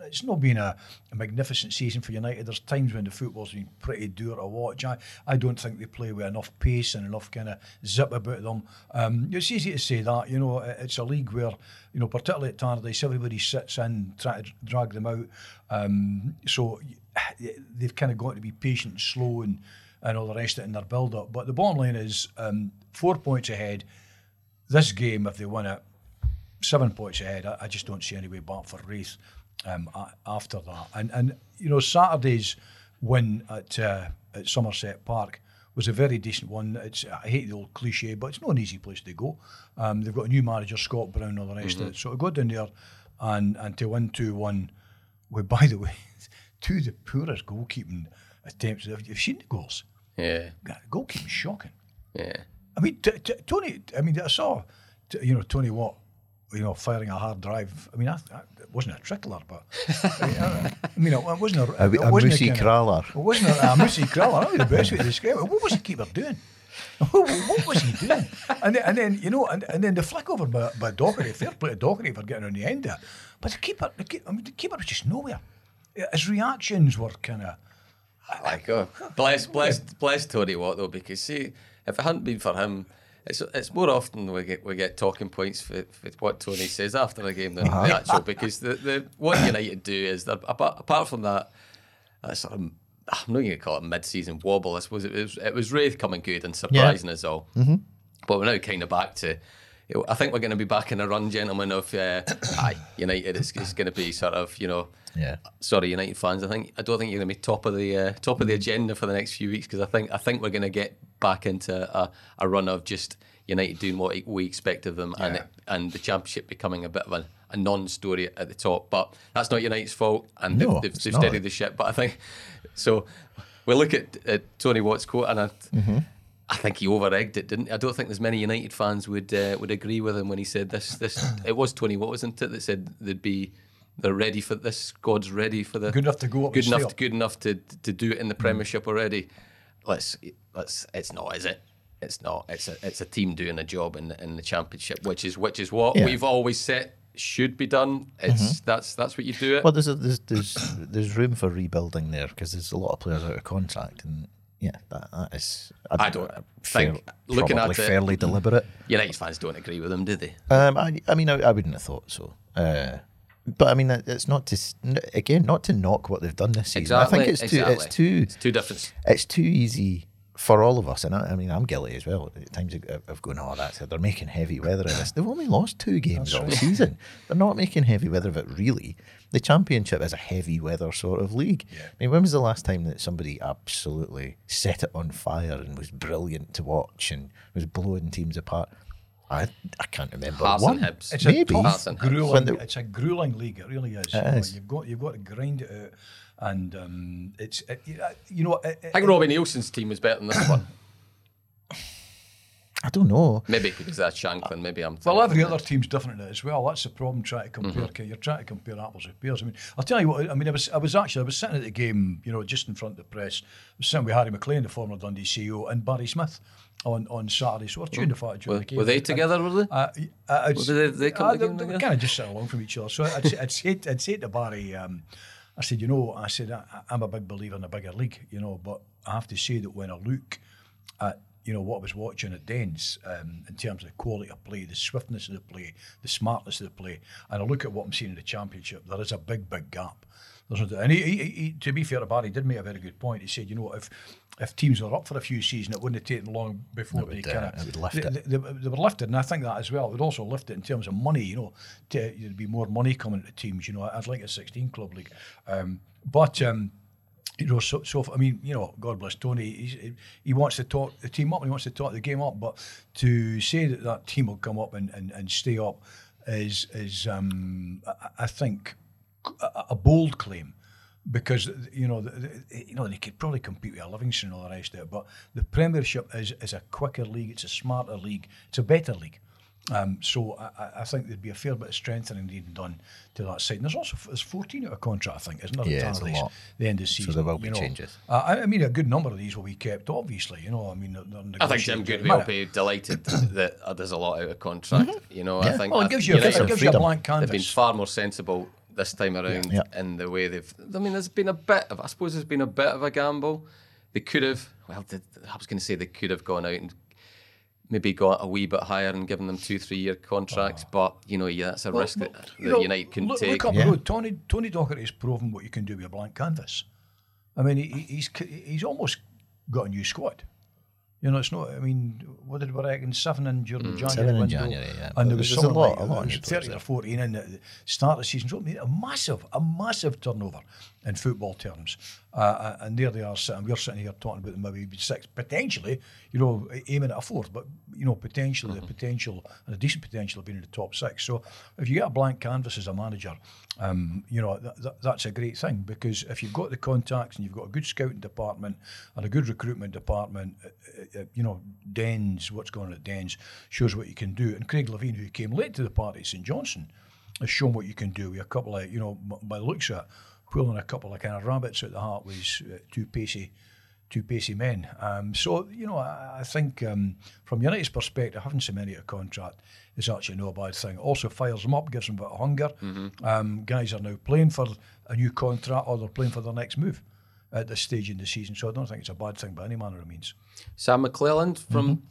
it's not been a magnificent season for United. There's times when the football's been pretty dour to watch. I don't think they play with enough pace and enough kind of zip about them. It's easy to say that, you know, it's a league where, you know, particularly at Tardis, everybody sits in trying to drag them out. So they've kind of got to be patient and slow and all the rest of it in their build-up. But the bottom line is 4 points ahead. This game, if they win it, 7 points ahead. I just don't see any way back for Raith after that. And you know, Saturday's win at Somerset Park was a very decent one. I hate the old cliche, but it's not an easy place to go. They've got a new manager, Scott Brown, and all the rest of it. So to go down there and to win 2-1, well, by the way, two of the poorest goalkeeping attempts. You've seen the goals. Yeah. Goalkeeping shocking. Yeah. I mean, Tony. I mean, I saw, you know, Tony Watt, you know, firing a hard drive. I mean, it wasn't a trickler, but it wasn't a moosey crawler. It wasn't a moosey crawler. That was the best way to describe it. What was the keeper doing? What was he doing? And then the flick over by Dockery. Fair play to Dockery for getting on the end there. But the keeper was just nowhere. His reactions were kind of like, oh, bless Tony Watt though, because see, if it hadn't been for him, it's more often we get talking points for what Tony says after the game than the actual, because the what United do is they're apart from that sort of, I'm not going to call it mid-season wobble. I suppose it was Raith coming good and surprising us all, but we're now kind of back to. I think we're going to be back in a run, gentlemen, of United. It's going to be sort of, you know, sorry, United fans. I don't think you're going to be top of the agenda for the next few weeks, because I think we're going to get back into a run of just United doing what we expect of them, and the Championship becoming a bit of a non-story at the top. But that's not United's fault, and they've steadied the ship. But I think so. We look at Tony Watt's quote, and I think he over-egged it, didn't he? I don't think there's many United fans would agree with him when he said this. It was Tony Watt, wasn't it, that said they're ready for this. Squad's ready for the good enough to go up. Good enough to do it in the Premiership already. Let's. It's not, is it? It's not. It's a team doing a job in the Championship, which is what we've always said should be done. That's what you do it. Well, there's room for rebuilding there, because there's a lot of players out of contract and. Yeah, that is. I don't think looking at it, fairly deliberate. United fans don't agree with him, do they? I mean, I wouldn't have thought so. But I mean, it's not to knock what they've done this season. Exactly, I think it's too different. It's too easy for all of us, and I mean, I'm guilty as well. At times of going, oh, that's it. They're making heavy weather of this. They've only lost two games all season. They're not making heavy weather of it, really. The Championship is a heavy weather sort of league. Yeah. I mean, when was the last time that somebody absolutely set it on fire and was brilliant to watch and was blowing teams apart? I can't remember. Hearts one. And Hibs. It's a grueling league. It really is. It is. You've got to grind it out. And I think Robbie Nielsen's team is better than this one. I don't know. Maybe because that's Shankland. Maybe I'm. Well, every other team's different as well. That's the problem. Trying to compare, you're trying to compare apples with pears. I mean, I'll tell you what. I mean, I was sitting at the game, you know, just in front of the press. I was sitting with Harry McLean, the former Dundee CEO, and Barry Smith on Saturday. So we're tuned to during the game. Were they together? Were they? They kind of just sit along from each other. So I'd say to Barry. I said, you know, I'm a big believer in a bigger league, you know, but I have to say that when I look at you know, what I was watching at Dens in terms of the quality of play, the swiftness of the play, the smartness of the play, and I look at what I'm seeing in the Championship, there is a big gap. And he, to be fair to Barry, did make a very good point. He said, you know, if teams were up for a few seasons, it wouldn't have taken long before they were lifted. And I think that as well. It would also lift it in terms of money, you know, there'd be more money coming to teams, you know. I'd like a 16 club league. You know, so I mean, you know, God bless Tony. He wants to talk the team up and he wants to talk the game up. But to say that team will come up and stay up is I think a bold claim, because you know they could probably compete with Livingston and all the rest of it. But the Premiership is a quicker league. It's a smarter league. It's a better league. So I think there'd be a fair bit of strengthening needed done to that side. And there's also 14 out of contract, I think, isn't there? Yeah, it's a lot. The end of the season. So there will be changes. I mean, a good number of these will be kept, obviously. You know, I mean, I think Jim Goodwin will be delighted that there's a lot out of contract. Mm-hmm. You know, yeah. I think well, it gives you a blank canvas. They've been far more sensible this time around in the way they've. I mean, there's been a bit of a gamble. They could have. Well, I was going to say they could have gone out and maybe got a wee bit higher and given them 2-3 year contracts, but you know, that's a risk that United couldn't take. Look up the road. Tony Docherty has proven what you can do with a blank canvas. I mean, he's almost got a new squad. You know, it's not. I mean, what did we reckon? 7 in during January. 7 in January, yeah. And there was a lot. Like, a lot. 13 or 14 in at the start of the season. So it made a massive turnover in football terms. And there they are sitting. We're sitting here talking about them maybe 6, potentially. You know, aiming at a 4th, but you know, potentially the potential and a decent potential of being in the top 6. So if you get a blank canvas as a manager, you know, that's a great thing, because if you've got the contacts and you've got a good scouting department and a good recruitment department, you know, Dens, what's going on at Dens shows what you can do. And Craig Levein, who came late to the party at St Johnstone, has shown what you can do with a couple of, you know, by the looks at whirling a couple of kind of rabbits at the heart with two pacey men. So, you know, I think from United's perspective, having so many at a contract is actually no bad thing. It also fires them up, gives them a bit of hunger. Mm-hmm. Guys are now playing for a new contract, or they're playing for their next move at this stage in the season, so I don't think it's a bad thing by any manner of means. Sam McClelland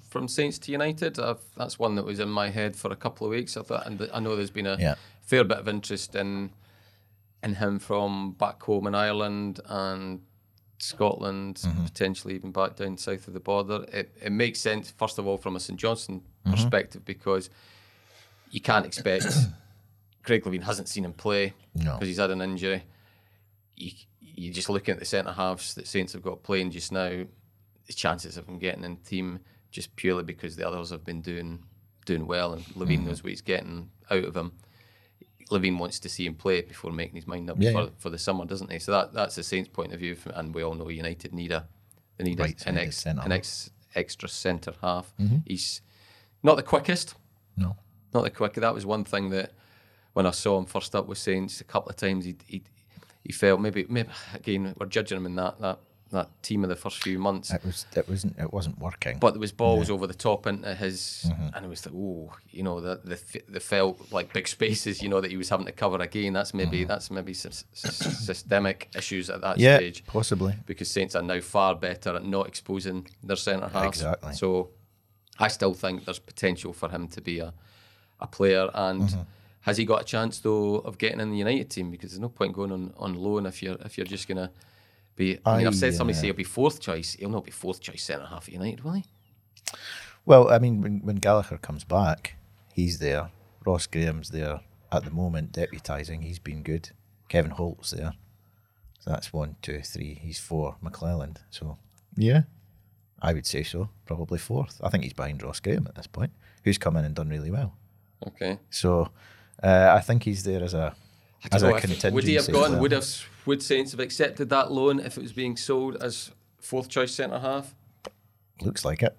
from Saints to United, that's one that was in my head for a couple of weeks. I thought, and I know there's been a fair bit of interest in him from back home in Ireland and Scotland, potentially even back down south of the border. It makes sense, first of all, from a St Johnstone perspective, because you can't expect. Craig Levein hasn't seen him play because he's had an injury. You're just looking at the centre halves that Saints have got playing just now. The chances of them getting in the team, just purely because the others have been doing well, and Levein knows what he's getting out of him. Levein wants to see him play before making his mind up for the summer, doesn't he? So that's the Saints' point of view, and we all know United need an extra centre half. Mm-hmm. He's not the quickest. No, not the quickest. That was one thing that when I saw him first up with Saints a couple of times, he felt maybe again we're judging him in that team of the first few months. It wasn't working. But there was balls over the top into his, and it was like, oh, you know, the felt like big spaces, you know, that he was having to cover again. That's maybe systemic issues at that stage, possibly, because Saints are now far better at not exposing their centre halves. Exactly. So I still think there's potential for him to be a player and. Mm-hmm. Has he got a chance though of getting in the United team? Because there's no point going on loan if you're just gonna be. Somebody say he'll be fourth choice. He'll not be fourth choice centre half at United, will he? Well, I mean, when Gallagher comes back, he's there. Ross Graham's there at the moment, deputising. He's been good. Kevin Holt's there. So that's 1, 2, 3. He's 4. McClelland. So yeah, I would say so. Probably 4th. I think he's behind Ross Graham at this point, who's come in and done really well. Okay. So. I think he's there as a contingency. Would he have gone? Well. Would Saints have accepted that loan if it was being sold as fourth choice centre half? Looks like it.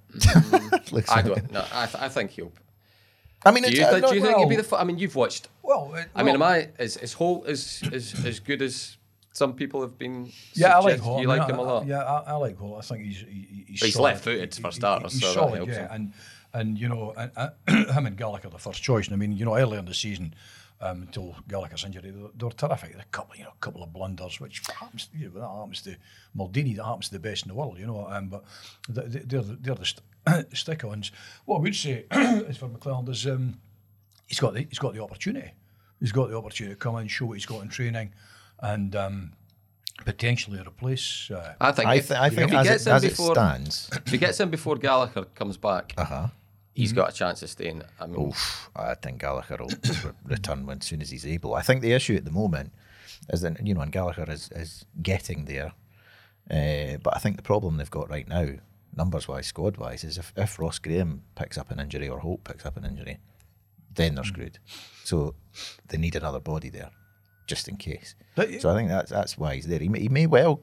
I think he'll. I mean, do you think he'll be the? I mean, you've watched. Well, I mean, is Holt as good as some people have been? Yeah, I like Holt. You like him a lot. Yeah, I like Holt. I think he's left footed for starters. He's solid, yeah, and. And, you know, him and Gallagher are the first choice. And, I mean, you know, earlier in the season, until Gallagher's injury. They were terrific. A couple of blunders, which happens. That happens to Maldini. That happens to the best in the world. But they're the stick-ons. What I would say is for McLelland is he's got the opportunity. He's got the opportunity to come in, show what he's got in training, and potentially replace. I think as it stands, if he gets in before Gallagher comes back, he's got a chance of staying. I think Gallagher will return as soon as he's able. I think the issue at the moment is that and Gallagher is getting there, but I think the problem they've got right now, numbers wise, squad wise, is if Ross Graham picks up an injury or Holt picks up an injury, then they're screwed. So they need another body there, just in case. So I think that's why he's there. He may well,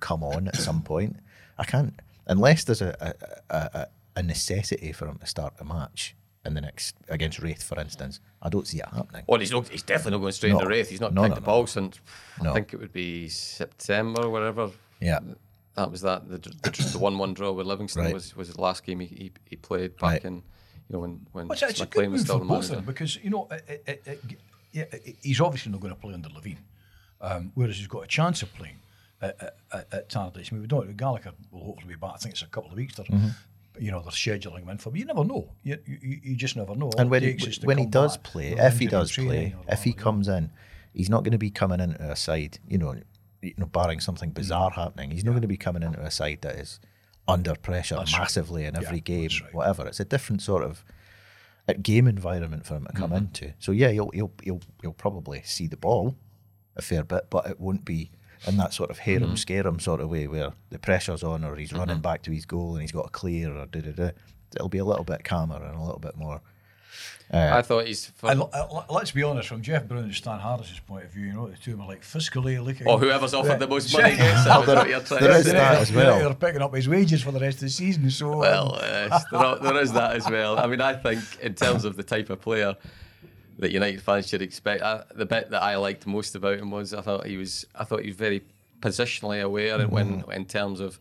come on at some point. I can't, unless there's a necessity for him to start a match in the next, against Raith, for instance. I don't see it happening. Well, he's definitely not going straight into Raith. He's not picked the ball since, I think it would be September, whatever. Yeah. That was that, the 1-1 draw with Livingston was the last game he played back in, when McLean was still the manager. Because, he's obviously not going to play under Levein, whereas he's got a chance of playing at Tardis. I mean, Gallagher will hopefully be back. I think it's a couple of weeks. They're scheduling him in for, but you never know. You just never know. And when he comes in, he's not going to be coming into a side, barring something bizarre happening, he's not going to be coming into a side that is under pressure massively in every game, whatever. It's a different sort of game environment for him to come into. So he'll probably see the ball a fair bit, but it won't be in that sort of harem scarem sort of way where the pressure's on, or he's running back to his goal and he's got a clear, or it'll be a little bit calmer and a little bit more. I thought he's. Let's be honest. From Jeff Brown and Stan Harris's point of view, the two of them are like fiscally looking. Or whoever's offered the most money. There is that as well. They're picking up his wages for the rest of the season. So there is that as well. I mean, I think in terms of the type of player that United fans should expect, the bit that I liked most about him was I thought he was very positionally aware, and when in terms of,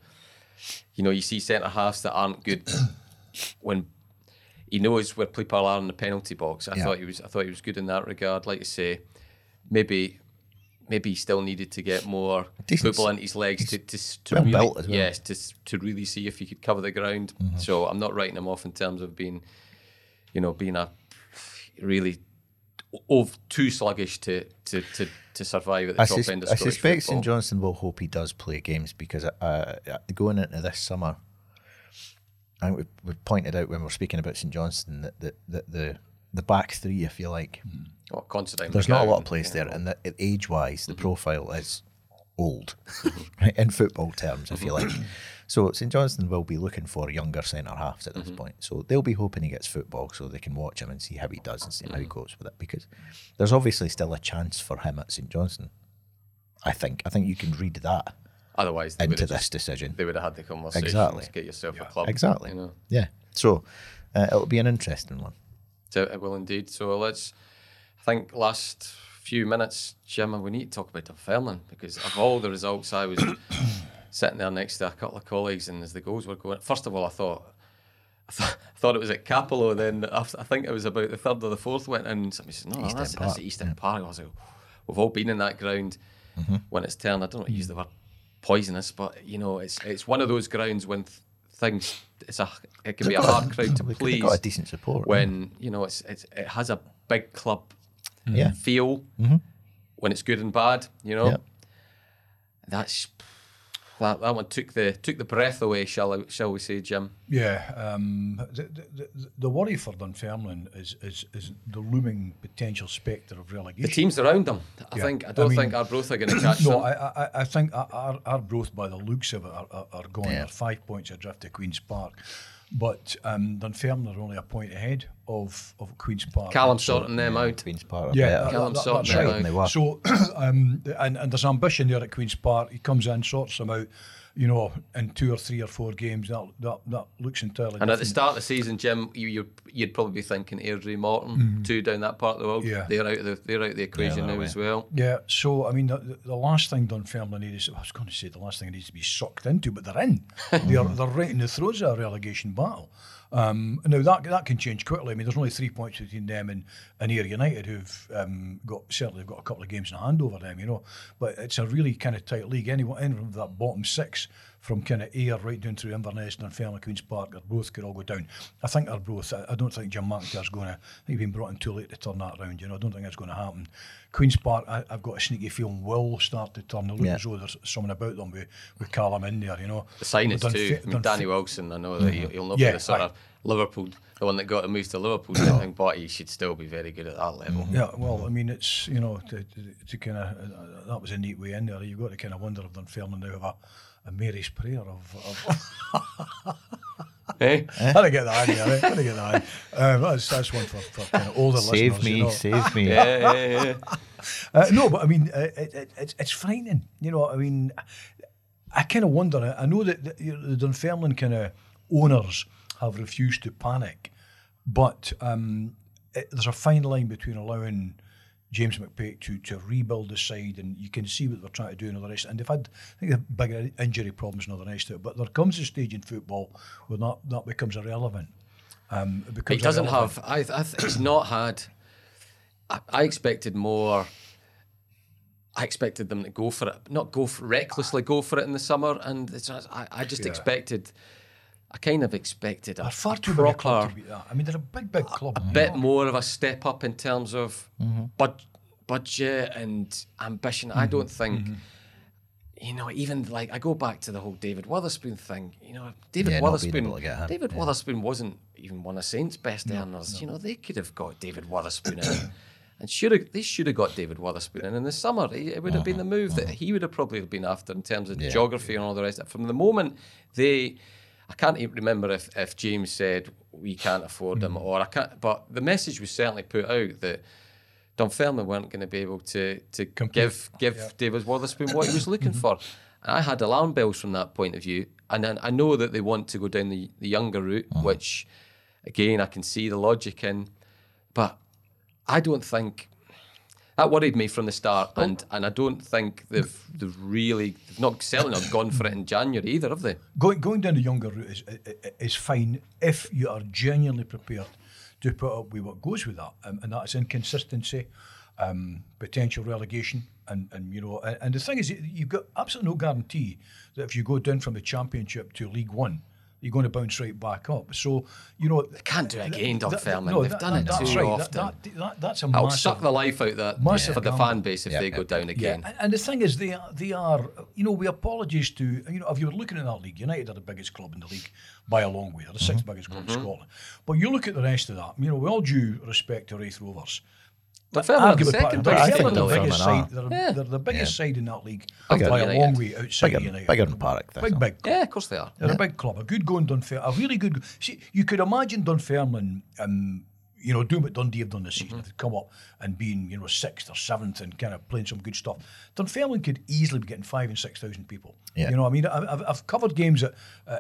you see centre halves that aren't good when. He knows where people are in the penalty box. I thought he was good in that regard. Like I say, maybe he still needed to get more football into his legs to really, built as well. Yes, to really see if he could cover the ground. So I'm not writing him off in terms of being a really too sluggish to survive at the top end of Scottish football. I suspect St Johnstone will hope he does play games, because going into this summer, I think we've pointed out when we're speaking about St Johnstone that the back three, if you like, there's not a lot of place there, and age-wise, the profile is old, right, in football terms, if you like. So St Johnstone will be looking for younger centre-halves at this point. So they'll be hoping he gets football so they can watch him and see how he does and see how he goes with it, because there's obviously still a chance for him at St Johnstone, I think. I think you can read that. Otherwise, decision, they would have had the conversation. Exactly. To get yourself a club. Exactly. Yeah. So it'll be an interesting one. So it will indeed. So I think last few minutes, Jim, we need to talk about Dunfermline, because of all the results, I was sitting there next to a couple of colleagues, and as the goals were going, first of all, I thought it was at Capello. Then after, I think it was about the third or the fourth went in. Somebody said, "No, that's Eastern Park." I was like, "We've all been in that ground when it's turned." I don't know. Use the word poisonous, but it's one of those grounds when things it can be a hard crowd to please. Got a decent support when it has a big club feel when it's good and bad. That one took the breath away. Shall we say, Jim? Yeah. The worry for Dunfermline is the looming potential spectre of relegation. The teams around them. I don't think Arbroath are going to catch them. No, I think Arbroath, by the looks of it, are going. Yeah. They're 5 points adrift to Queen's Park, but Dunfermline are only a point ahead of Queen's Park. Callum's sorting them out. Queen's Park. Yeah, Callum's sorting them out. So, and there's ambition there at Queen's Park. He comes in, sorts them out. you know, in 2 or 3 or 4 games, that looks entirely different. And at the start of the season, Jim, you'd probably be thinking Airdrie, Morton, two down that part of the world. Yeah. They're out of the equation now as well. Yeah, so, I mean, the last thing Dunfermline needs, I was going to say the last thing it needs to be sucked into, but they're in. they're right in the throes of a relegation battle. Now, that can change quickly. I mean, there's only 3 points between them and Ayr United, who've certainly got a couple of games in hand over them, you know. But it's a really kind of tight league. Anyone from that bottom six, from kind of Ayr right down through Inverness, Dunfermline, Queen's Park, they're both could all go down. I think they're both. I don't think Jim McIntyre's going to... I think he's been brought in too late to turn that around, you know. I don't think that's going to happen. Queen's Park, I've got a sneaky feeling, will start to turn. They look as though there's someone about them with Callum in there, you know. The signings too. I mean, Danny Wilson, I know that he'll not be the sort of Liverpool, the one that got a move to Liverpool, I think, but he should still be very good at that level. Yeah, well, I mean, it's, you know, to kind of, that was a neat way in there. You've got to kind of wonder if Dunfermline now have a Mary's prayer of eh? How to get that in here, how to get that in. That's one for kind of older save listeners. Save me. Yeah. No, but I mean, it's frightening. You know, I mean, I kind of wonder, I know that the Dunfermline kind of owners have refused to panic, but there's a fine line between allowing James McPake to rebuild the side, and you can see what they're trying to do and all the rest. And they've had, I think, they've bigger injury problems and all the rest of it. But there comes a stage in football where that becomes irrelevant. I expected more. I expected them to go for it, not recklessly go for it in the summer, and I just expected. I kind of expected a proper. I mean, they're a big club. A bit more of a step up in terms of budget and ambition. I don't think, you know, even like I go back to the whole David Wotherspoon thing. You know, David Wotherspoon wasn't even one of Saints' best earners. No. You know, they could have got David Wotherspoon in. And they should have got David Wotherspoon in the summer. It would have been the move that he would have probably been after in terms of geography and all the rest of it. From the moment they... I can't even remember if James said we can't afford him or I can't, but the message was certainly put out that Dunfermline weren't going to be able to give David Wotherspoon what he was looking for. And I had alarm bells from that point of view. And then I know that they want to go down the younger route, which again I can see the logic in, but I don't think that worried me from the start, and I don't think they've certainly not gone for it in January either, have they? Going down the younger route is fine if you are genuinely prepared to put up with what goes with that, and that is inconsistency, potential relegation, and you know, and the thing is, you've got absolutely no guarantee that if you go down from the Championship to League One, you're going to bounce right back up. So, you know... They can't do it again, Dunfermline. No, they've done it too often. That's a massive... It'll suck the life out for the fan base if they go down again. Yeah. And the thing is, they are... You know, we apologise to... You know, if you were looking at that league, United are the biggest club in the league by a long way. They're the sixth biggest club in Scotland. But you look at the rest of that, you know, with all due respect to Raith Rovers... They're the biggest side in that league by a long way outside United. Bigger than Park. Big club. Yeah, of course they are. They're a big club. A good going Dunfermline. A really good... See, you could imagine Dunfermline, you know, doing what Dundee have done this season. If they'd come up and being, you know, 6th or 7th and kind of playing some good stuff. Dunfermline could easily be getting 5,000 and 6,000 people. Yeah. You know, I mean, I've covered games at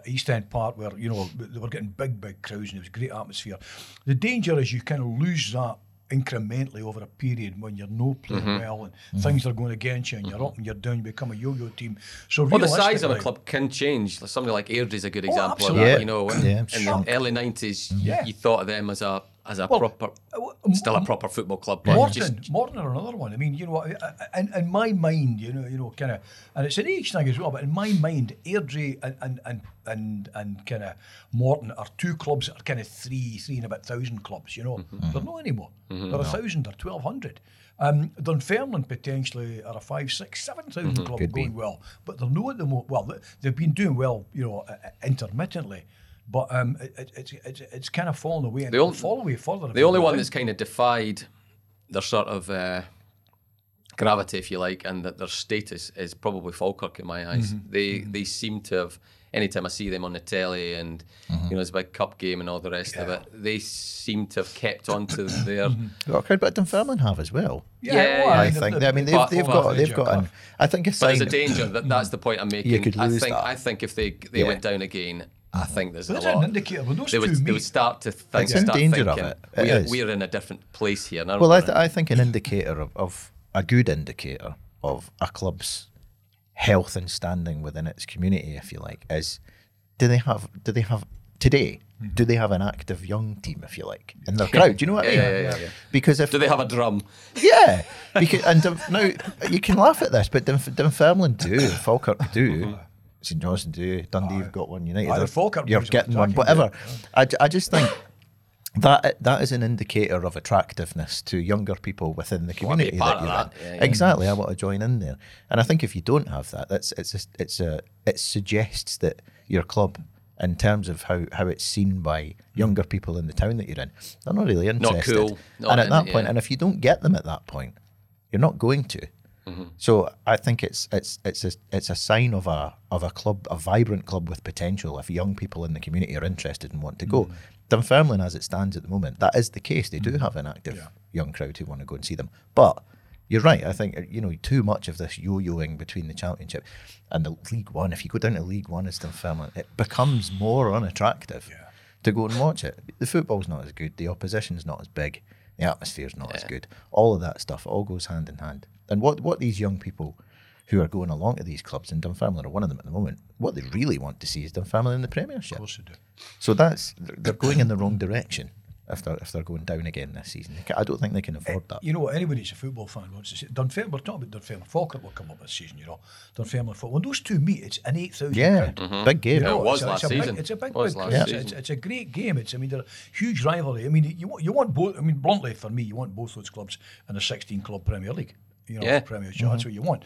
East End Park where, you know, they were getting big crowds and it was a great atmosphere. The danger is you kind of lose that incrementally over a period when you're not playing well and things are going against you and you're up and you're down, you become a yo-yo team. So the size of a club can change. Somebody like Airdrie is a good example of that. You know, in the early 90s, you thought of them as a proper football club. Morton are another one. I mean, you know, in my mind, you know, kind of, and it's an age thing as well. But in my mind, Airdrie and kind of Morton are two clubs that are kind of 3,000 clubs. You know, they're not anymore. They're 1,000 or 1,200. Dunfermline potentially are a 5,000, 6,000, 7,000 club going well, but they're not at the moment. Well, they've been doing well, you know, intermittently. But it's kind of fallen away. And the only one that's kind of defied their sort of gravity, if you like, and their status is probably Falkirk in my eyes. They seem to have anytime I see them on the telly and, you know, it's a big cup game and all the rest of it, they seem to have kept on to their... Well, a crowd, but Dunfermline have as well. Yeah, I think. I mean, they've got I think a sign... But there's a danger, that's the point I'm making. You could lose that. I think if they went down again... I think there's a lot. An indicator. Well, they would start to think. It's in danger of it. We're in a different place here. Well, I think an indicator of a good indicator of a club's health and standing within its community, if you like, is do they have an active young team, if you like, in their crowd? Do you know what I mean? Yeah. Because if do they have a drum? Yeah. Because and now you can laugh at this, but Dunfermline do, Falkirk do. St Johnstone do, Dundee have got one, United you're getting one, whatever. I just think that is an indicator of attractiveness to younger people within the community that you're in. Yeah. Exactly, I want to join in there. And I think if you don't have that, it suggests that your club, in terms of how it's seen by younger people in the town that you're in, they're not really interested. Not cool. And if you don't get them at that point, you're not going to. Mm-hmm. So I think it's a sign of a club, a vibrant club with potential, if young people in the community are interested and want to go. Dunfermline, as it stands at the moment, that is the case. They do have an active young crowd who want to go and see them. But you're right. I think too much of this yo-yoing between the Championship and the League One. If you go down to League One as Dunfermline, it becomes more unattractive to go and watch it. The football's not as good. The opposition's not as big. The atmosphere's not as good. All of that stuff, it all goes hand in hand. And what these young people who are going along to these clubs, and Dunfermline are one of them at the moment, what they really want to see is Dunfermline in the Premiership. Of course they do. So they're going in the wrong direction if they're going down again this season. I don't think they can afford that. You know what, anybody who's a football fan wants to see. We're talking about Dunfermline. Falkirk will come up this season, Dunfermline. When those two meet, it's an 8,000 crowd. Big game. It was last season. It's a big crowd. Yeah. It's a great game. They're a huge rivalry. I mean, you want both. I mean, bluntly, for me, you want both those clubs in the 16-club Premier League. Premiership, that's what you want.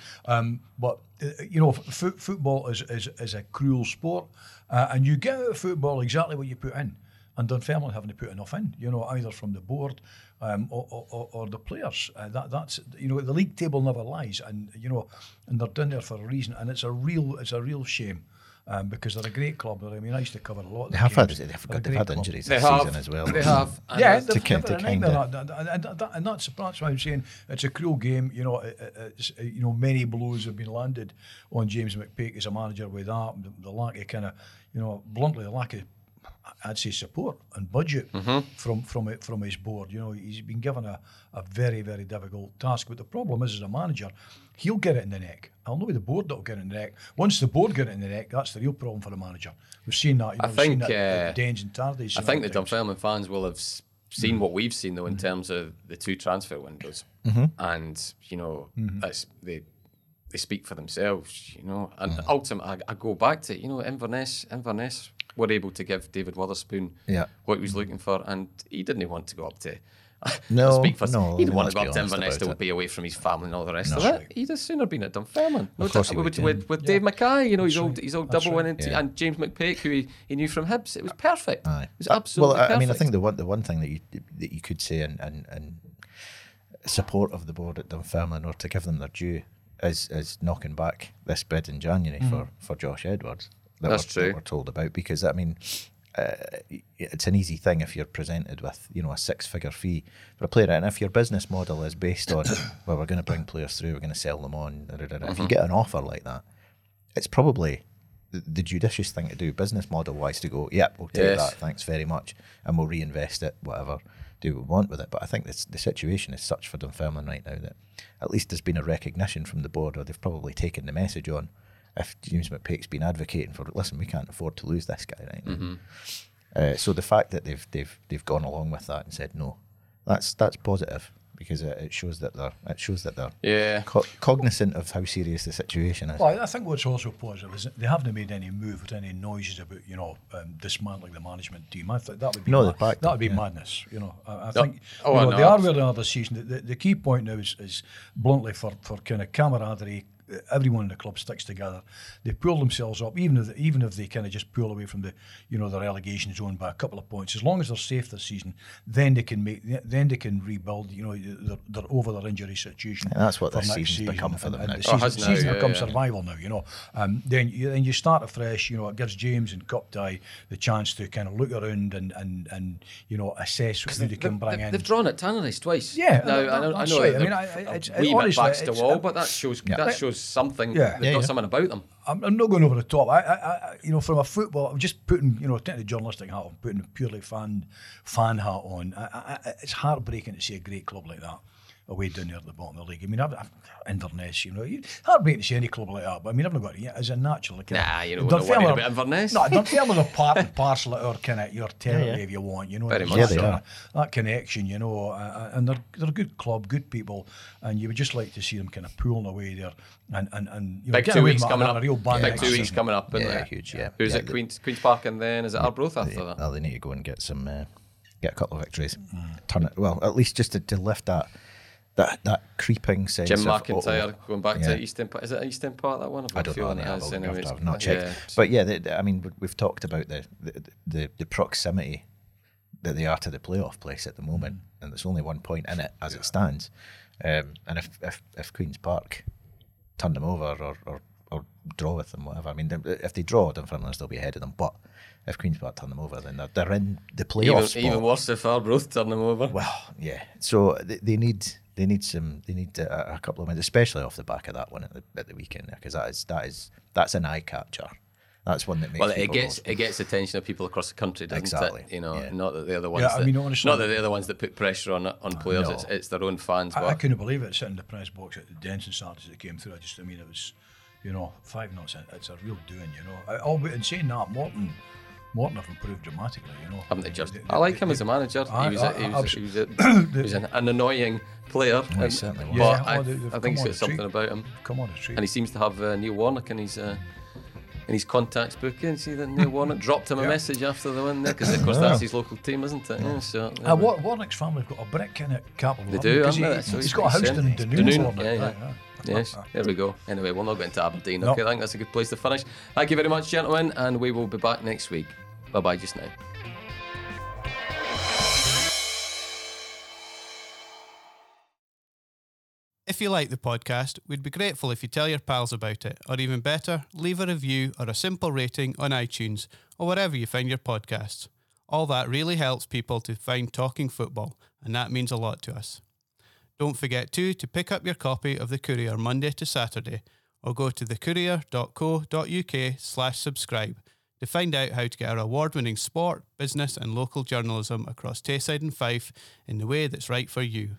Football is a cruel sport, and you get out of football exactly what you put in. And Dunfermline haven't put enough in, either from the board or the players. That's the league table never lies, and they're down there for a reason. And it's a real shame. Because they're a great club. I mean, I used to cover a lot of games. They've had injuries this season as well. They have. And that's why I'm saying it's a cruel game. Many blows have been landed on James McPake as a manager with that. The lack of support and budget from his board. He's been given a very, very difficult task. But the problem is, as a manager, he'll get it in the neck. I'll know the board that'll get it in the neck. Once the board get it in the neck, that's the real problem for the manager. We've seen that. I think Danes and Tardies. I think the Dunfermline fans will have seen what we've seen, though, in terms of the two transfer windows. And, they speak for themselves, And ultimately, I go back to, Inverness were able to give David Wotherspoon what he was looking for, and he didn't want to go up to... he didn't want to go up to Inverness to be away from his family and all the rest of it. He'd have sooner been at Dunfermline. With Dave McKay, his old double-winning team, and James McPake, who he knew from Hibs. It was perfect. Aye. It was absolutely perfect. I mean, I think the one thing that you could say in support of the board at Dunfermline, or to give them their due, is knocking back this bid in January for Josh Edwards. That's true. That we're told about, because it's an easy thing if you're presented with a 6-figure fee for a player, and if your business model is based on we're going to bring players through, we're going to sell them on. If you get an offer like that, it's probably the judicious thing to do, business model wise, to go, yep, we'll take that, thanks very much, and we'll reinvest it, whatever, do what we want with it. But I think the situation is such for Dunfermline right now that at least there's been a recognition from the board, or they've probably taken the message on. If James McPake's been advocating for, listen, we can't afford to lose this guy right now. So the fact that they've gone along with that and said no, that's positive, because it shows that they're cognizant of how serious the situation is. Well, I think what's also positive is they haven't made any move with any noises about dismantling the management team. I think that would be madness. They are where they are this season. The key point now is bluntly for kind of camaraderie, everyone in the club sticks together. They pull themselves up, even if they kind of just pull away from the relegation zone by a couple of points. As long as they're safe this season, then they can rebuild. They're over their injury situation. And that's what this season's become for them. The season becomes survival now. Then you start afresh. It gives James and Cupdie the chance to kind of look around and assess who they can bring in. They've drawn at Tanneries twice. Yeah, now, I know. Right. But that shows something. Yeah. They've got something about them. I'm not going over the top. I from a football, I'm just putting, taking the journalistic hat on, putting a purely fan hat on. It's heartbreaking to see a great club like that away down there at the bottom of the league. I've Inverness, heartbreaking to see any club like that, but I've not got it yet. It's a natural. Don't worry about Inverness. No, Dunfermline are part and parcel of our kind of your territory if you want. Very much that connection. And they're a good club, good people, and you would just like to see them kind of pulling away there. And big 2 weeks coming up. Big 2 weeks coming up. Huge. Yeah. Who's at Queen's Park, and then is it Arbroath after that? Oh, they need to go and get a couple of victories. Turn it at least just to lift that. That creeping sense Jim McIntyre going back to Eastern Park. Is it Eastern Park, that one? I don't know. I've not checked. Yeah. But we've talked about the proximity that they are to the playoff place at the moment, and there's only 1 point in it as it stands. And if Queen's Park turn them over or draw with them, whatever. If they draw, Dunfermline will be ahead of them. But if Queen's Park turn them over, then they're in the playoffs. Even worse if Arbroath turn them over. Well, yeah. So they need. They need a couple of wins, especially off the back of that one at the weekend, because that's an eye catcher. That's one that makes. Well, it gets the attention of people across the country, doesn't it? Not that they're the ones. Honestly, not that they're the ones that put pressure on players. No. It's their own fans. I couldn't believe it sitting in the press box at the Denson Saturdays that came through. It was, 5 knots. It's a real doing. Albeit in saying that, Morton have improved dramatically, Haven't they just? I like him as a manager. He was an annoying player. He certainly was. I think there's something about him. Come on, and he seems to have Neil Warnock in his contacts book. And see that Neil Warnock dropped him a message after the win there, because of course that's his local team, isn't it? Yeah. So, Warnock's family have got a brick in it, capital. They do, haven't they? He's got a house in Dunoon. Yes, there we go. Anyway, we'll not go into Aberdeen. Okay, I think that's a good place to finish. Thank you very much, gentlemen, and we will be back next week. Bye-bye just now. If you like the podcast, we'd be grateful if you tell your pals about it, or even better, leave a review or a simple rating on iTunes or wherever you find your podcasts. All that really helps people to find Talking Football, and that means a lot to us. Don't forget too to pick up your copy of The Courier Monday to Saturday, or go to thecourier.co.uk/subscribe to find out how to get our award-winning sport, business and local journalism across Tayside and Fife in the way that's right for you.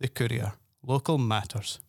The Courier. Local matters.